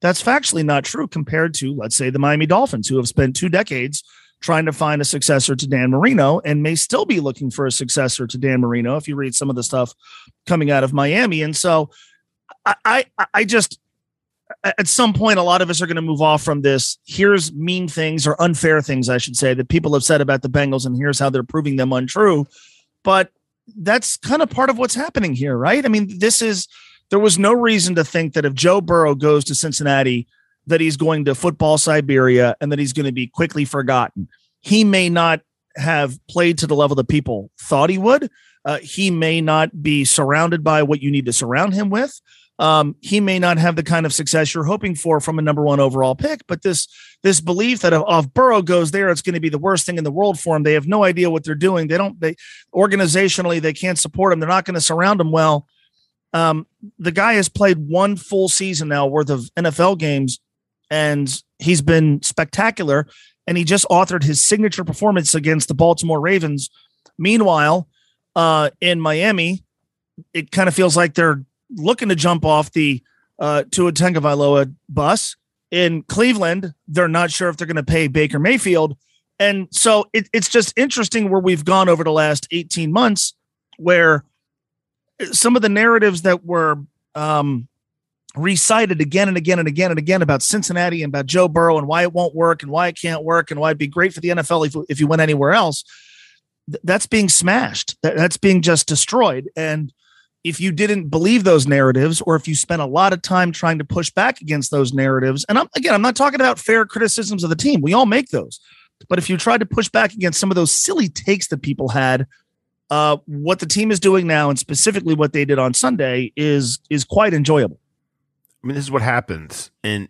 that's factually not true compared to, let's say, the Miami Dolphins, who have spent 2 decades trying to find a successor to Dan Marino and may still be looking for a successor to Dan Marino if you read some of the stuff coming out of Miami. And so I just, at some point, a lot of us are going to move off from this. Here's mean things, or unfair things, I should say, that people have said about the Bengals, and here's how they're proving them untrue. But that's kind of part of what's happening here, right? I mean, there was no reason to think that if Joe Burrow goes to Cincinnati, that he's going to football Siberia and that he's going to be quickly forgotten. He may not have played to the level that people thought he would. He may not be surrounded by what you need to surround him with. He may not have the kind of success you're hoping for from a #1 overall pick, but this belief that if Burrow goes there, it's going to be the worst thing in the world for him. They have no idea what they're doing. They organizationally, they can't support him. They're not going to surround him well. The guy has played 1 full season now worth of NFL games, and he's been spectacular. And he just authored his signature performance against the Baltimore Ravens. Meanwhile, in Miami, it kind of feels like they're looking to jump off the Tua Tagovailoa bus. In Cleveland, they're not sure if they're going to pay Baker Mayfield. And so it's just interesting where we've gone over the last 18 months, where some of the narratives that were recited again and again and again and again about Cincinnati and about Joe Burrow and why it won't work and why it can't work and why it'd be great for the NFL if you went anywhere else, that's being smashed. That's being just destroyed. And if you didn't believe those narratives, or if you spent a lot of time trying to push back against those narratives, and I'm not talking about fair criticisms of the team. We all make those. But if you tried to push back against some of those silly takes that people had, what the team is doing now, and specifically what they did on Sunday, is quite enjoyable. I mean, this is what happens. And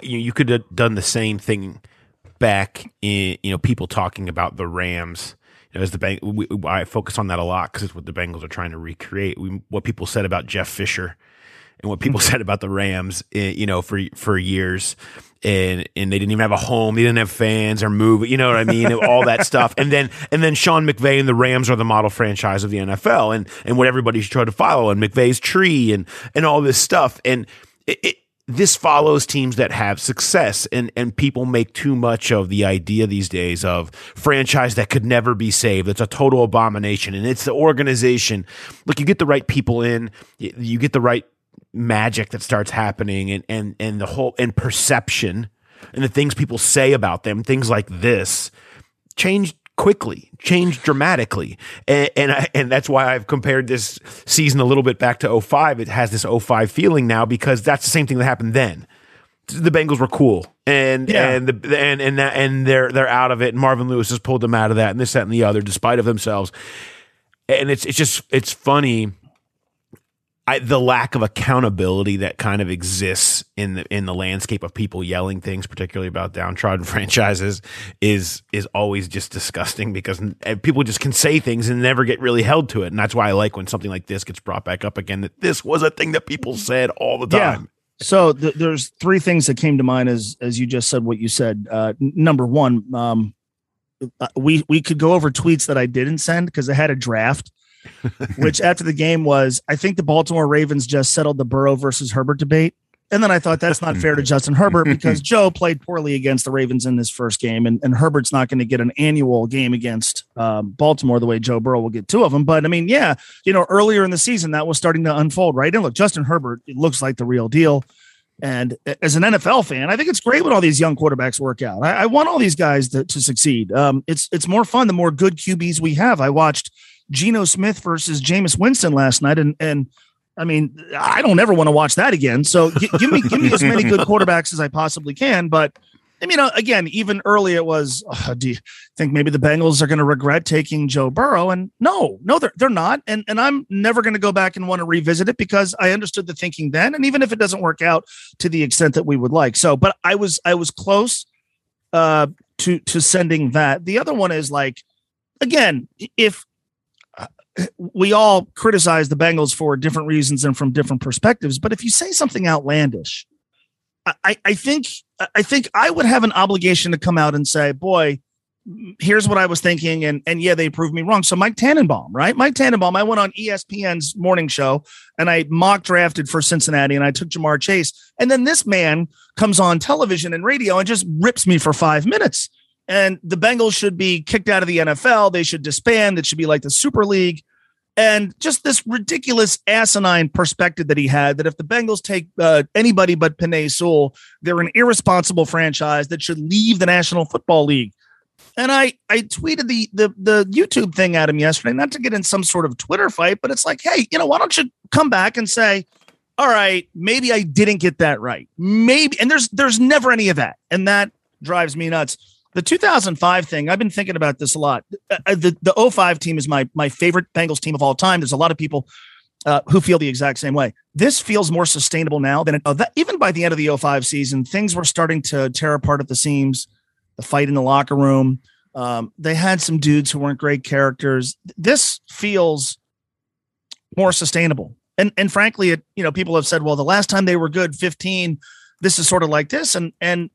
you could have done the same thing back in, people talking about the Rams. As the I focus on that a lot because it's what the Bengals are trying to recreate. What people said about Jeff Fisher and what people said about the Rams, for years, and they didn't even have a home, they didn't have fans or move, you know what I mean, all that stuff. And then Sean McVay and the Rams are the model franchise of the NFL, and what everybody should try to follow, and McVay's tree and all this stuff, and this follows teams that have success, and people make too much of the idea these days of franchise that could never be saved. It's a total abomination, and it's the organization. Look, you get the right people in, you get the right magic that starts happening, and the whole and perception and the things people say about them, things like this, change quickly, changed dramatically, and that's why I've compared this season a little bit back to 2005. It has this 2005 feeling now because that's the same thing that happened then. The Bengals were cool, and they're out of it, and Marvin Lewis has pulled them out of that, and this, that, and the other, despite of themselves. And it's just funny, the lack of accountability that kind of exists in the landscape of people yelling things, particularly about downtrodden franchises, is always just disgusting, because people just can say things and never get really held to it. And that's why I like when something like this gets brought back up again, that this was a thing that people said all the time. Yeah. So there's 3 things that came to mind as you just said what you said. Number 1, we could go over tweets that I didn't send because I had a draft. Which after the game was, I think the Baltimore Ravens just settled the Burrow versus Herbert debate. And then I thought that's not fair to Justin Herbert because Joe played poorly against the Ravens in this first game. And Herbert's not going to get an annual game against Baltimore the way Joe Burrow will get two of them. But I mean, yeah, you know, earlier in the season that was starting to unfold, right? And look, Justin Herbert, it looks like the real deal. And as an NFL fan, I think it's great when all these young quarterbacks work out. I want all these guys to succeed. It's more fun the more good QBs we have. I watched Geno Smith versus Jameis Winston last night, and I mean, I don't ever want to watch that again. So give me as many good quarterbacks as I possibly can. But I mean, again, even early it was, do you think maybe the Bengals are going to regret taking Joe Burrow? And no, they're not. And I'm never going to go back and want to revisit it because I understood the thinking then. And even if it doesn't work out to the extent that we would like, so, but I was close to sending that. The other one is like, again, if we all criticize the Bengals for different reasons and from different perspectives, but if you say something outlandish, I think I would have an obligation to come out and say, boy, here's what I was thinking. And yeah, they proved me wrong. So Mike Tannenbaum, I went on ESPN's morning show and I mock drafted for Cincinnati and I took Jamar Chase. And then this man comes on television and radio and just rips me for 5 minutes. And the Bengals should be kicked out of the NFL. They should disband. It should be like the Super League. And just this ridiculous asinine perspective that he had, that if the Bengals take anybody but Penei Sewell, they're an irresponsible franchise that should leave the National Football League. And I tweeted the YouTube thing at him yesterday, not to get in some sort of Twitter fight, but it's like, hey, you know, why don't you come back and say, all right, maybe I didn't get that right. Maybe. And there's never any of that. And that drives me nuts. The 2005 thing, I've been thinking about this a lot. The 05 team is my favorite Bengals team of all time. There's a lot of people who feel the exact same way. This feels more sustainable now than even by the end of the 05 season, things were starting to tear apart at the seams, the fight in the locker room. They had some dudes who weren't great characters. This feels more sustainable. And frankly, people have said, well, the last time they were good, 15, this is sort of like this. And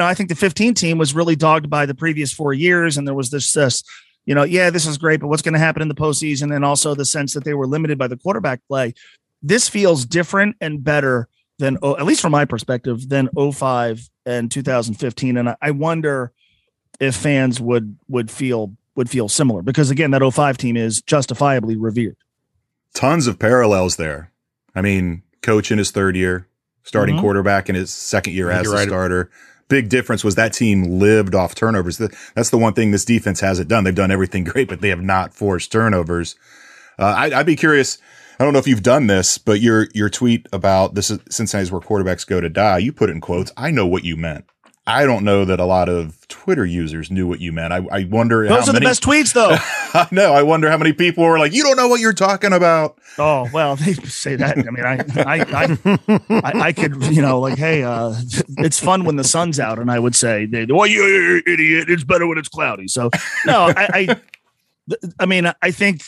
I think the 15 team was really dogged by the previous 4 years. And there was this is great, but what's going to happen in the postseason? And also the sense that they were limited by the quarterback play. This feels different and better than, at least from my perspective, than 05 and 2015. And I wonder if fans would feel similar, because again, that 05 team is justifiably revered. Tons of parallels there. I mean, coach in his third year, starting quarterback in his second year as a starter. Big difference was that team lived off turnovers. That's the one thing this defense hasn't done. They've done everything great, but they have not forced turnovers. I'd be curious. I don't know if you've done this, but your tweet about this is Cincinnati's where quarterbacks go to die. You put it in quotes. I know what you meant. I don't know that a lot of Twitter users knew what you meant. I wonder. Those are the best tweets, though. I know. I wonder how many people were like, "You don't know what you're talking about." Oh well, they say that. I mean, I could, like, hey, it's fun when the sun's out, and I would say, "Well, you idiot! It's better when it's cloudy." So no, I mean, I think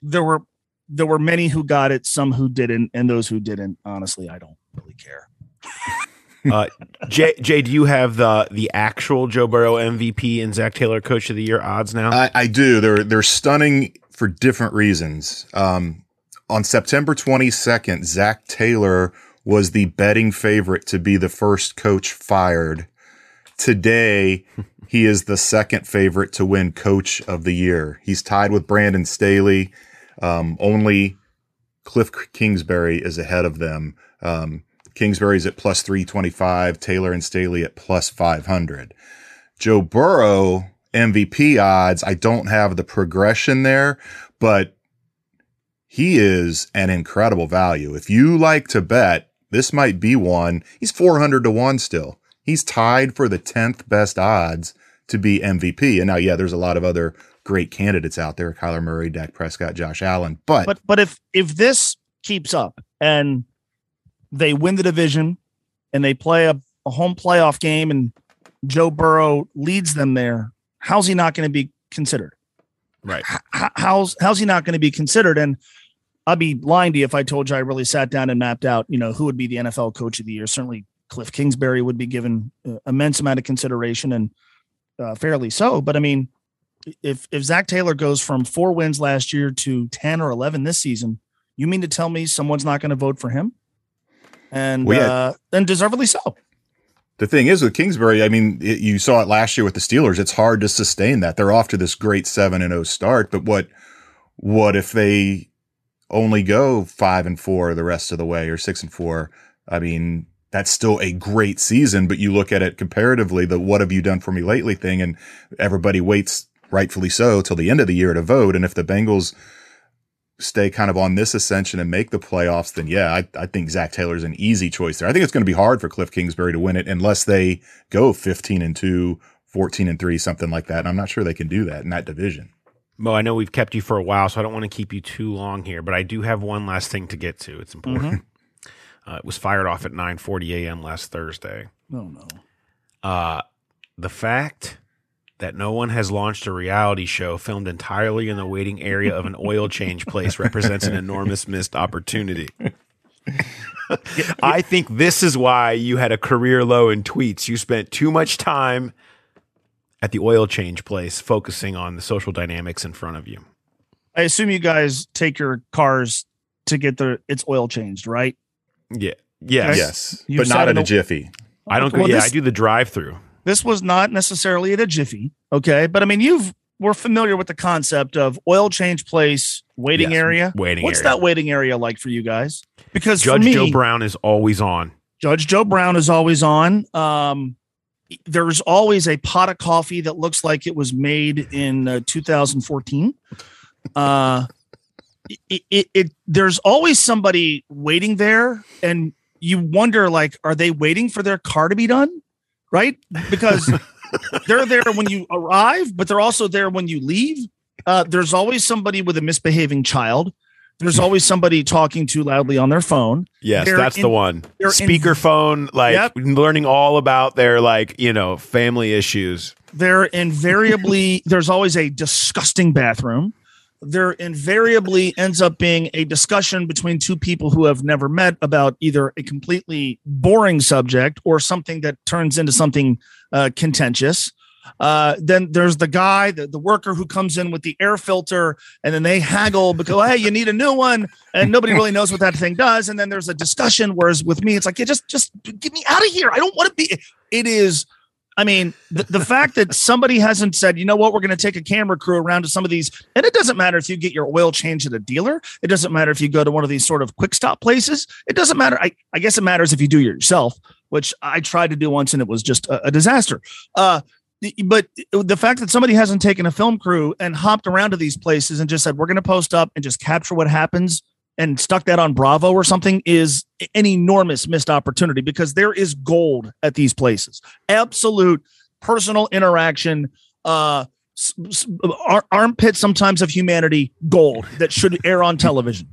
there were many who got it, some who didn't, and those who didn't. Honestly, I don't really care. Jay, do you have the actual Joe Burrow MVP and Zach Taylor Coach of the Year odds now? I do. They're stunning for different reasons. On September 22nd, Zach Taylor was the betting favorite to be the first coach fired. Today, he is the second favorite to win Coach of the Year. He's tied with Brandon Staley. Only Cliff Kingsbury is ahead of them. Kingsbury's at plus 325, Taylor and Staley at plus 500. Joe Burrow, MVP odds, I don't have the progression there, but he is an incredible value. If you like to bet, this might be one. He's 400-1 still. He's tied for the 10th best odds to be MVP. And now, yeah, there's a lot of other great candidates out there, Kyler Murray, Dak Prescott, Josh Allen. But if this keeps up and they win the division and they play a home playoff game and Joe Burrow leads them there, how's he not going to be considered? Right. How's he not going to be considered? And I'd be lying to you if I told you I really sat down and mapped out, who would be the NFL Coach of the Year. Certainly Cliff Kingsbury would be given an immense amount of consideration and fairly so. But I mean, if Zach Taylor goes from 4 wins last year to 10 or 11 this season, you mean to tell me someone's not going to vote for him? and then deservedly so. The thing is with Kingsbury, I mean, you saw it last year with the Steelers. It's hard to sustain that. They're off to this great 7-0 start, but what if they only go 5-4 the rest of the way or 6-4? I mean, that's still a great season, but you look at it comparatively, the what have you done for me lately thing, and everybody waits, rightfully so, till the end of the year to vote. And if the Bengals stay kind of on this ascension and make the playoffs, then I think Zach Taylor's an easy choice there. I think it's going to be hard for Cliff Kingsbury to win it unless they go 15-2, 14-3, something like that. And I'm not sure they can do that in that division. Mo, I know we've kept you for a while, so I don't want to keep you too long here, but I do have one last thing to get to. It's important. Mm-hmm. It was fired off at 9:40 a.m. last Thursday. Oh, no. The fact that no one has launched a reality show filmed entirely in the waiting area of an oil change place represents an enormous missed opportunity. I think this is why you had a career low in tweets. You spent too much time at the oil change place focusing on the social dynamics in front of you. I assume you guys take your cars to get its oil changed, right? Yeah. Yes. But not in a jiffy. I don't. Well, I do the drive-through. This was not necessarily in a jiffy. Okay. But I mean, we're familiar with the concept of oil change place, waiting area. What's that waiting area like for you guys? Because Judge Joe Brown is always on. There's always a pot of coffee that looks like it was made in 2014. There's always somebody waiting there, and you wonder, like, are they waiting for their car to be done? Right? Because they're there when you arrive, but they're also there when you leave. There's always somebody with a misbehaving child. There's always somebody talking too loudly on their phone. Yes, that's the one. Speakerphone, learning all about their, family issues. They're invariably, there's always a disgusting bathroom. There invariably ends up being a discussion between two people who have never met about either a completely boring subject or something that turns into something contentious. Then there's the guy, the worker who comes in with the air filter, and then they haggle because, hey, you need a new one. And nobody really knows what that thing does. And then there's a discussion, whereas with me, it's like, just get me out of here. I don't want to be. It is. I mean, the fact that somebody hasn't said, you know what, we're going to take a camera crew around to some of these. And it doesn't matter if you get your oil changed at a dealer. It doesn't matter if you go to one of these sort of quick stop places. It doesn't matter. I guess it matters if you do it yourself, which I tried to do once and it was just a disaster. But the fact that somebody hasn't taken a film crew and hopped around to these places and just said, we're going to post up and just capture what happens and stuck that on Bravo or something is an enormous missed opportunity, because there is gold at these places. Absolute personal interaction, armpit sometimes of humanity, gold that should air on television.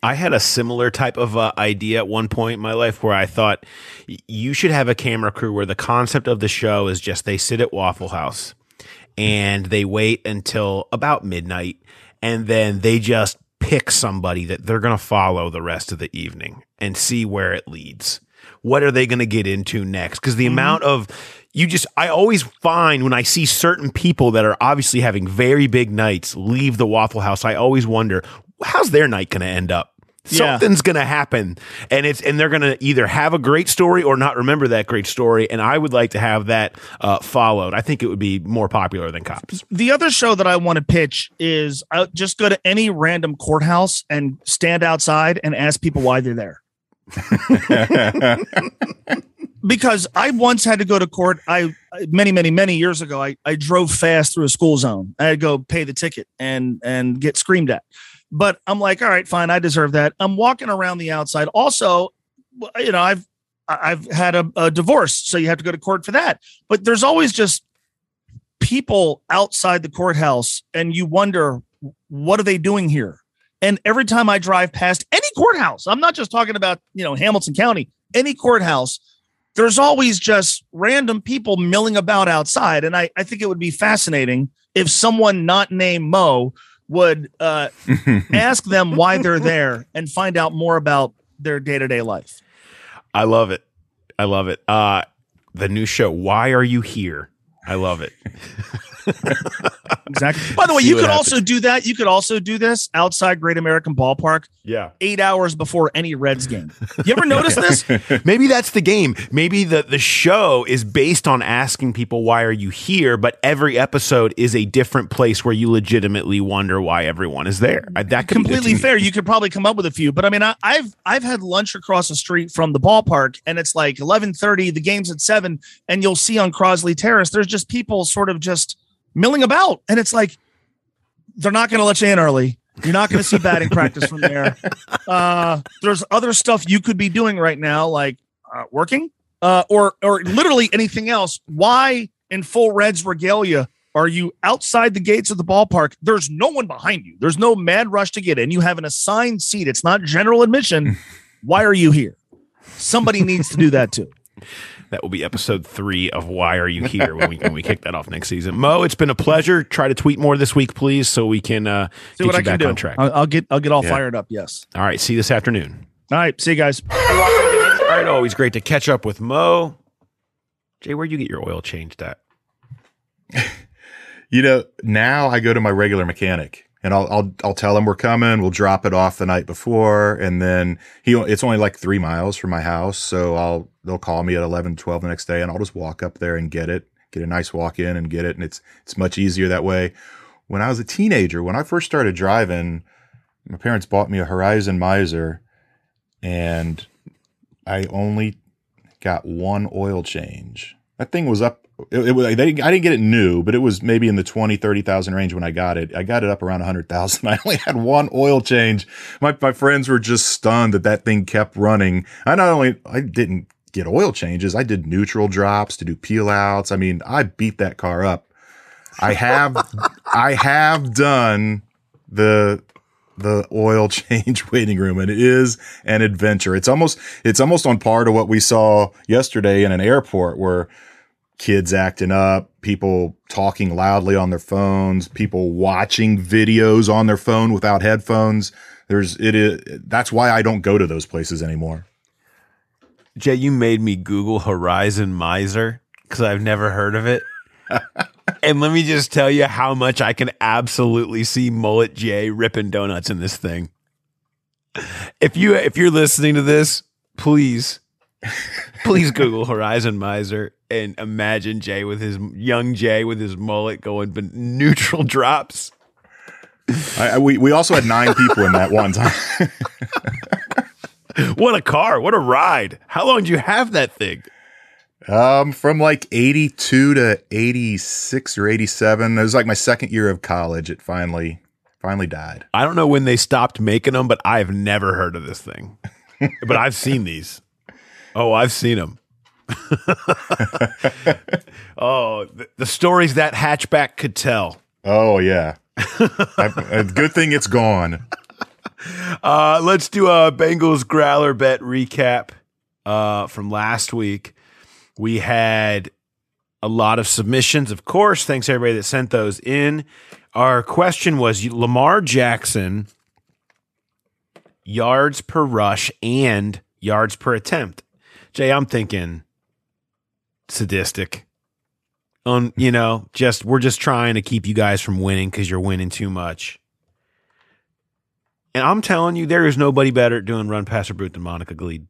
I had a similar type of idea at one point in my life where I thought you should have a camera crew where the concept of the show is just they sit at Waffle House and they wait until about midnight, and then they just pick somebody that they're going to follow the rest of the evening and see where it leads. What are they going to get into next? Because the amount of I always find when I see certain people that are obviously having very big nights leave the Waffle House, I always wonder, how's their night going to end up? Something's going to happen. And they're going to either have a great story or not remember that great story. And I would like to have that followed. I think it would be more popular than Cops. The other show that I want to pitch is I'll just go to any random courthouse and stand outside and ask people why they're there. Because I once had to go to court. Many years ago, I drove fast through a school zone. I had to go pay the ticket and get screamed at. But I'm like, all right, fine. I deserve that. I'm walking around the outside. Also, I've had a divorce, so you have to go to court for that. But there's always just people outside the courthouse, and you wonder, what are they doing here? And every time I drive past any courthouse, I'm not just talking about, Hamilton County, any courthouse, there's always just random people milling about outside. And I think it would be fascinating if someone not named Mo would ask them why they're there and find out more about their day-to-day life. I love it. The new show, Why Are You Here? I love it. Exactly. By the way, you could also do that. You could also do this outside Great American Ballpark. Yeah. 8 hours before any Reds game. You ever notice this? Maybe that's the game. Maybe the show is based on asking people, why are you here? But every episode is a different place where you legitimately wonder why everyone is there. That could completely be fair. You could probably come up with a few, but I mean, I've had lunch across the street from the ballpark and it's like 11:30. The game's at 7 and you'll see on Crosley Terrace, there's just people sort of just milling about. And it's like, they're not going to let you in early. You're not going to see batting practice from there. There's other stuff you could be doing right now, like working or literally anything else. Why in full Reds regalia are you outside the gates of the ballpark? There's no one behind you. There's no mad rush to get in. You have an assigned seat. It's not general admission. Why are you here? Somebody needs to do that too. That will be episode 3 of Why Are You Here when we kick that off next season. Mo, it's been a pleasure. Try to tweet more this week, please, so we can get you back on track. I'll get all fired up, yes. All right, see you this afternoon. All right, see you guys. All right, always great to catch up with Mo. Jay, where'd you get your oil changed at? You know, now I go to my regular mechanic. And I'll tell him we're coming. We'll drop it off the night before, and then it's only like 3 miles from my house, so they'll call me at 11, 12 the next day, and I'll just walk up there and get a nice walk in and get it, and it's much easier that way. When I was a teenager, when I first started driving, my parents bought me a Horizon Miser, and I only got one oil change. That thing was up. I didn't get it new, but it was maybe in the 20, 30,000 range when I got it. I got it up around 100,000. I only had one oil change. My friends were just stunned that thing kept running. I didn't get oil changes. I did neutral drops to do peel outs. I mean, I beat that car up. I have done the oil change waiting room, and it is an adventure. It's almost on par to what we saw yesterday in an airport where kids acting up, people talking loudly on their phones, people watching videos on their phone without headphones. That's why I don't go to those places anymore. Jay, you made me Google Horizon Miser because I've never heard of it. And let me just tell you how much I can absolutely see Mullet Jay ripping donuts in this thing. If you're listening to this, please Google Horizon Miser and imagine Jay with his mullet going neutral drops. We also had 9 people in that one time. What a car. What a ride. How long did you have that thing? From like 82 to 86 or 87. It was like my second year of college. It finally died. I don't know when they stopped making them, but I've never heard of this thing. But I've seen these. Oh, I've seen them. Oh, the stories that hatchback could tell. Oh, yeah. Good thing it's gone. Let's do a Bengals Growler Bet recap from last week. We had a lot of submissions, of course. Thanks, everybody that sent those in. Our question was Lamar Jackson, yards per rush and yards per attempt. Jay, I'm thinking sadistic. We're just trying to keep you guys from winning because you're winning too much. And I'm telling you, there is nobody better at doing run, pass, or boot than Monica Glead.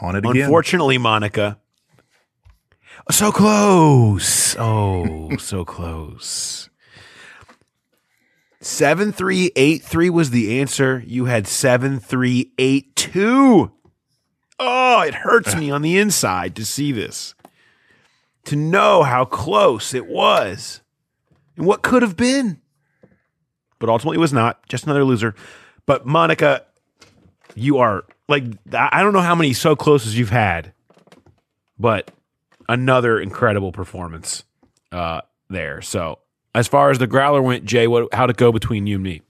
On it again. Unfortunately, Monica. So close. Oh, so close. 7-3-8-3 was the answer. You had 7-3-8-2. Oh, it hurts me on the inside to see this, to know how close it was and what could have been. But ultimately, it was not. Just another loser. But Monica, you are like, I don't know how many so closes you've had, but another incredible performance there. So as far as the growler went, Jay, how'd it go between you and me?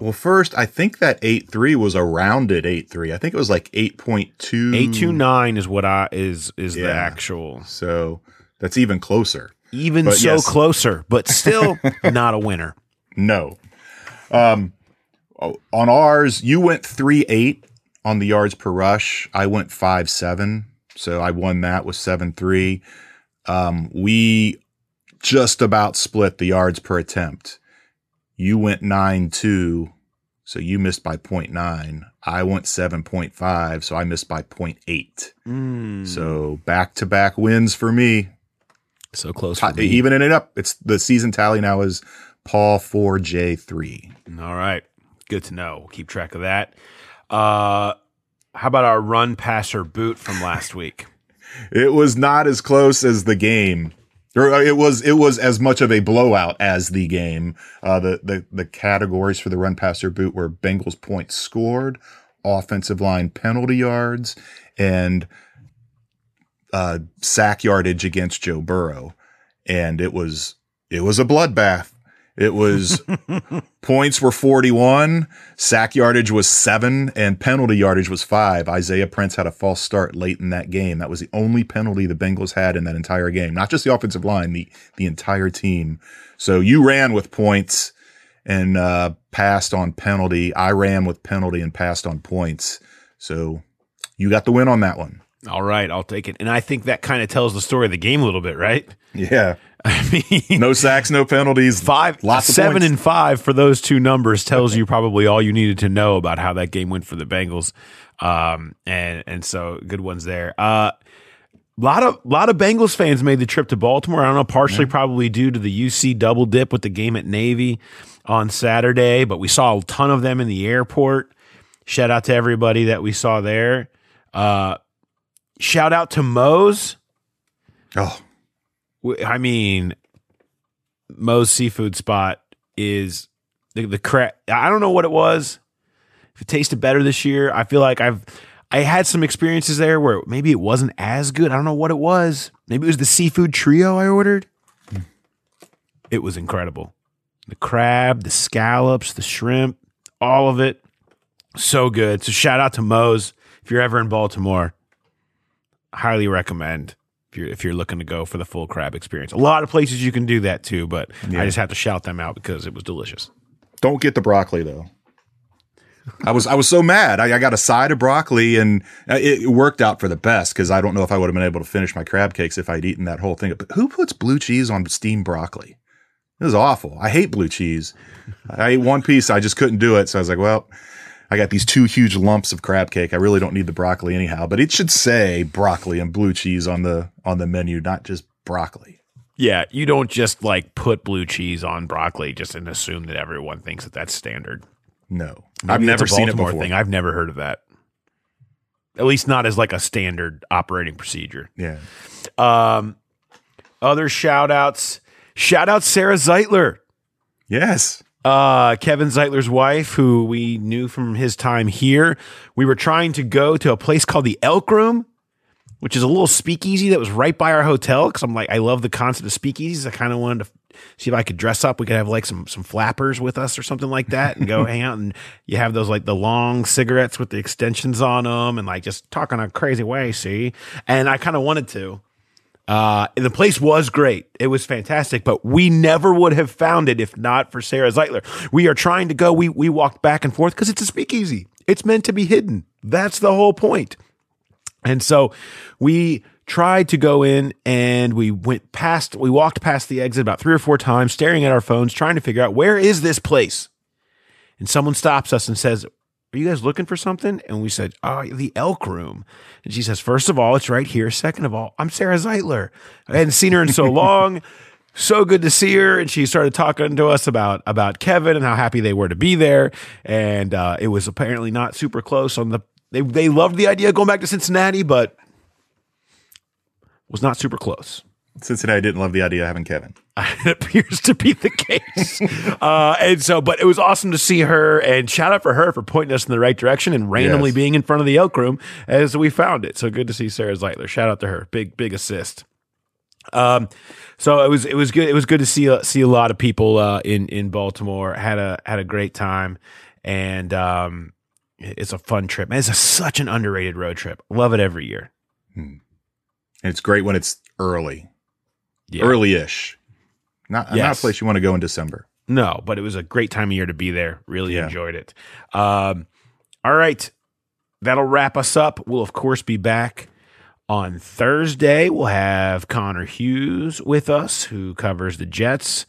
Well, first, I think that 8-3 was a rounded 8-3. I think it was like 8.2. 8.29 is what is the actual. So that's even closer. Closer, but still not a winner. No. On ours, you went 3.8 on the yards per rush. I went 5.7. So I won that with 7.3. We just about split the yards per attempt. You went 9.2, so you missed by 0.9. I went 7.5, so I missed by 0.8. So back-to-back wins for me. So close. Evening it up. It's the season tally now is Paul 4, J 3. All right. Good to know. We'll keep track of that. How about our run, passer, boot from last week? It was not as close as the game. It was as much of a blowout as the game. The categories for the run, passer, boot were Bengals points scored, offensive line penalty yards, and sack yardage against Joe Burrow. And it was a bloodbath. It was points were 41, sack yardage was 7, and penalty yardage was 5. Isaiah Prince had a false start late in that game. That was the only penalty the Bengals had in that entire game. Not just the offensive line, the entire team. So you ran with points and passed on penalty. I ran with penalty and passed on points. So you got the win on that one. All right, I'll take it. And I think that kind of tells the story of the game a little bit, right? Yeah. I mean, no sacks, no penalties, 5, lots of 7 points. And 5 for those two numbers tells you probably all you needed to know about how that game went for the Bengals. And so good ones there. A lot of Bengals fans made the trip to Baltimore. I don't know, partially probably due to the UC double dip with the game at Navy on Saturday, but we saw a ton of them in the airport. Shout out to everybody that we saw there. Shout out to Moe's. Oh, I mean, Moe's seafood spot is the crap. I don't know what it was. If it tasted better this year, I feel like I had some experiences there where maybe it wasn't as good. I don't know what it was. Maybe it was the seafood trio I ordered. It was incredible. The crab, the scallops, the shrimp, all of it. So good. So shout out to Moe's. If you're ever in Baltimore, highly recommend. If you're looking to go for the full crab experience. A lot of places you can do that too, but yeah. I just have to shout them out because it was delicious. Don't get the broccoli though. I was so mad. I got a side of broccoli and it worked out for the best because I don't know if I would have been able to finish my crab cakes if I'd eaten that whole thing. But who puts blue cheese on steamed broccoli? It was awful. I hate blue cheese. I ate one piece. I just couldn't do it. So I was like, well, I got these two huge lumps of crab cake. I really don't need the broccoli anyhow, but it should say broccoli and blue cheese on the menu, not just broccoli. Yeah, you don't just like put blue cheese on broccoli just and assume that everyone thinks that that's standard. No. Maybe I've never seen it before. Thing. I've never heard of that. At least not as like a standard operating procedure. Yeah. Other shout outs. Shout out Sarah Zeitler. Yes. Kevin Zeitler's wife, who we knew from his time here. We were trying to go to a place called the Elk Room, which is a little speakeasy that was right by our hotel, because I'm like, I love the concept of speakeasies. I kind of wanted to see if I could dress up. We could have like some flappers with us or something like that and go hang out, and you have those like the long cigarettes with the extensions on them and like just talk in a crazy way, see? And I kind of wanted to. And the place was great. It was fantastic, but we never would have found it if not for Sarah Zeitler. We are trying to go. We walked back and forth because it's a speakeasy. It's meant to be hidden. That's the whole point. And so we tried to go in and we walked past the exit about 3 or 4 times, staring at our phones, trying to figure out where is this place? And someone stops us and says, "Are you guys looking for something?" And we said, "The Elk Room." And she says, "First of all, it's right here. Second of all, I'm Sarah Zeitler. I hadn't seen her in so long. So good to see her." And she started talking to us about Kevin and how happy they were to be there. And it was apparently not super close on the. They loved the idea of going back to Cincinnati, but was not super close. Cincinnati didn't love the idea of having Kevin. It appears to be the case. And so, but it was awesome to see her, and shout out for her for pointing us in the right direction and randomly being in front of the Elk Room as we found it. So good to see Sarah Zeitler. Shout out to her. Big assist. So it was good. It was good to see a lot of people in Baltimore. Had a great time, and it's a fun trip. Man, it's such an underrated road trip. Love it every year. And it's great when it's early. Yeah. Early-ish. Not a place you want to go in December. No, but it was a great time of year to be there. Really enjoyed it. All right. That'll wrap us up. We'll, of course, be back On Thursday, we'll have Connor Hughes with us, who covers the Jets,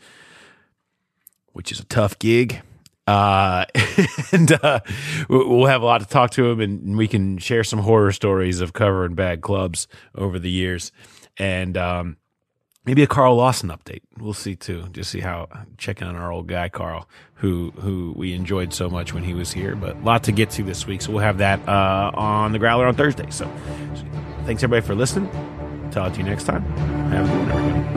which is a tough gig. And we'll have a lot to talk to him, and we can share some horror stories of covering bad clubs over the years. And maybe a Carl Lawson update. We'll see too. Just see how checking on our old guy Carl, who we enjoyed so much when he was here. But a lot to get to this week, so we'll have that on the Growler on Thursday. So thanks everybody for listening. Talk to you next time. Have a good one, everybody.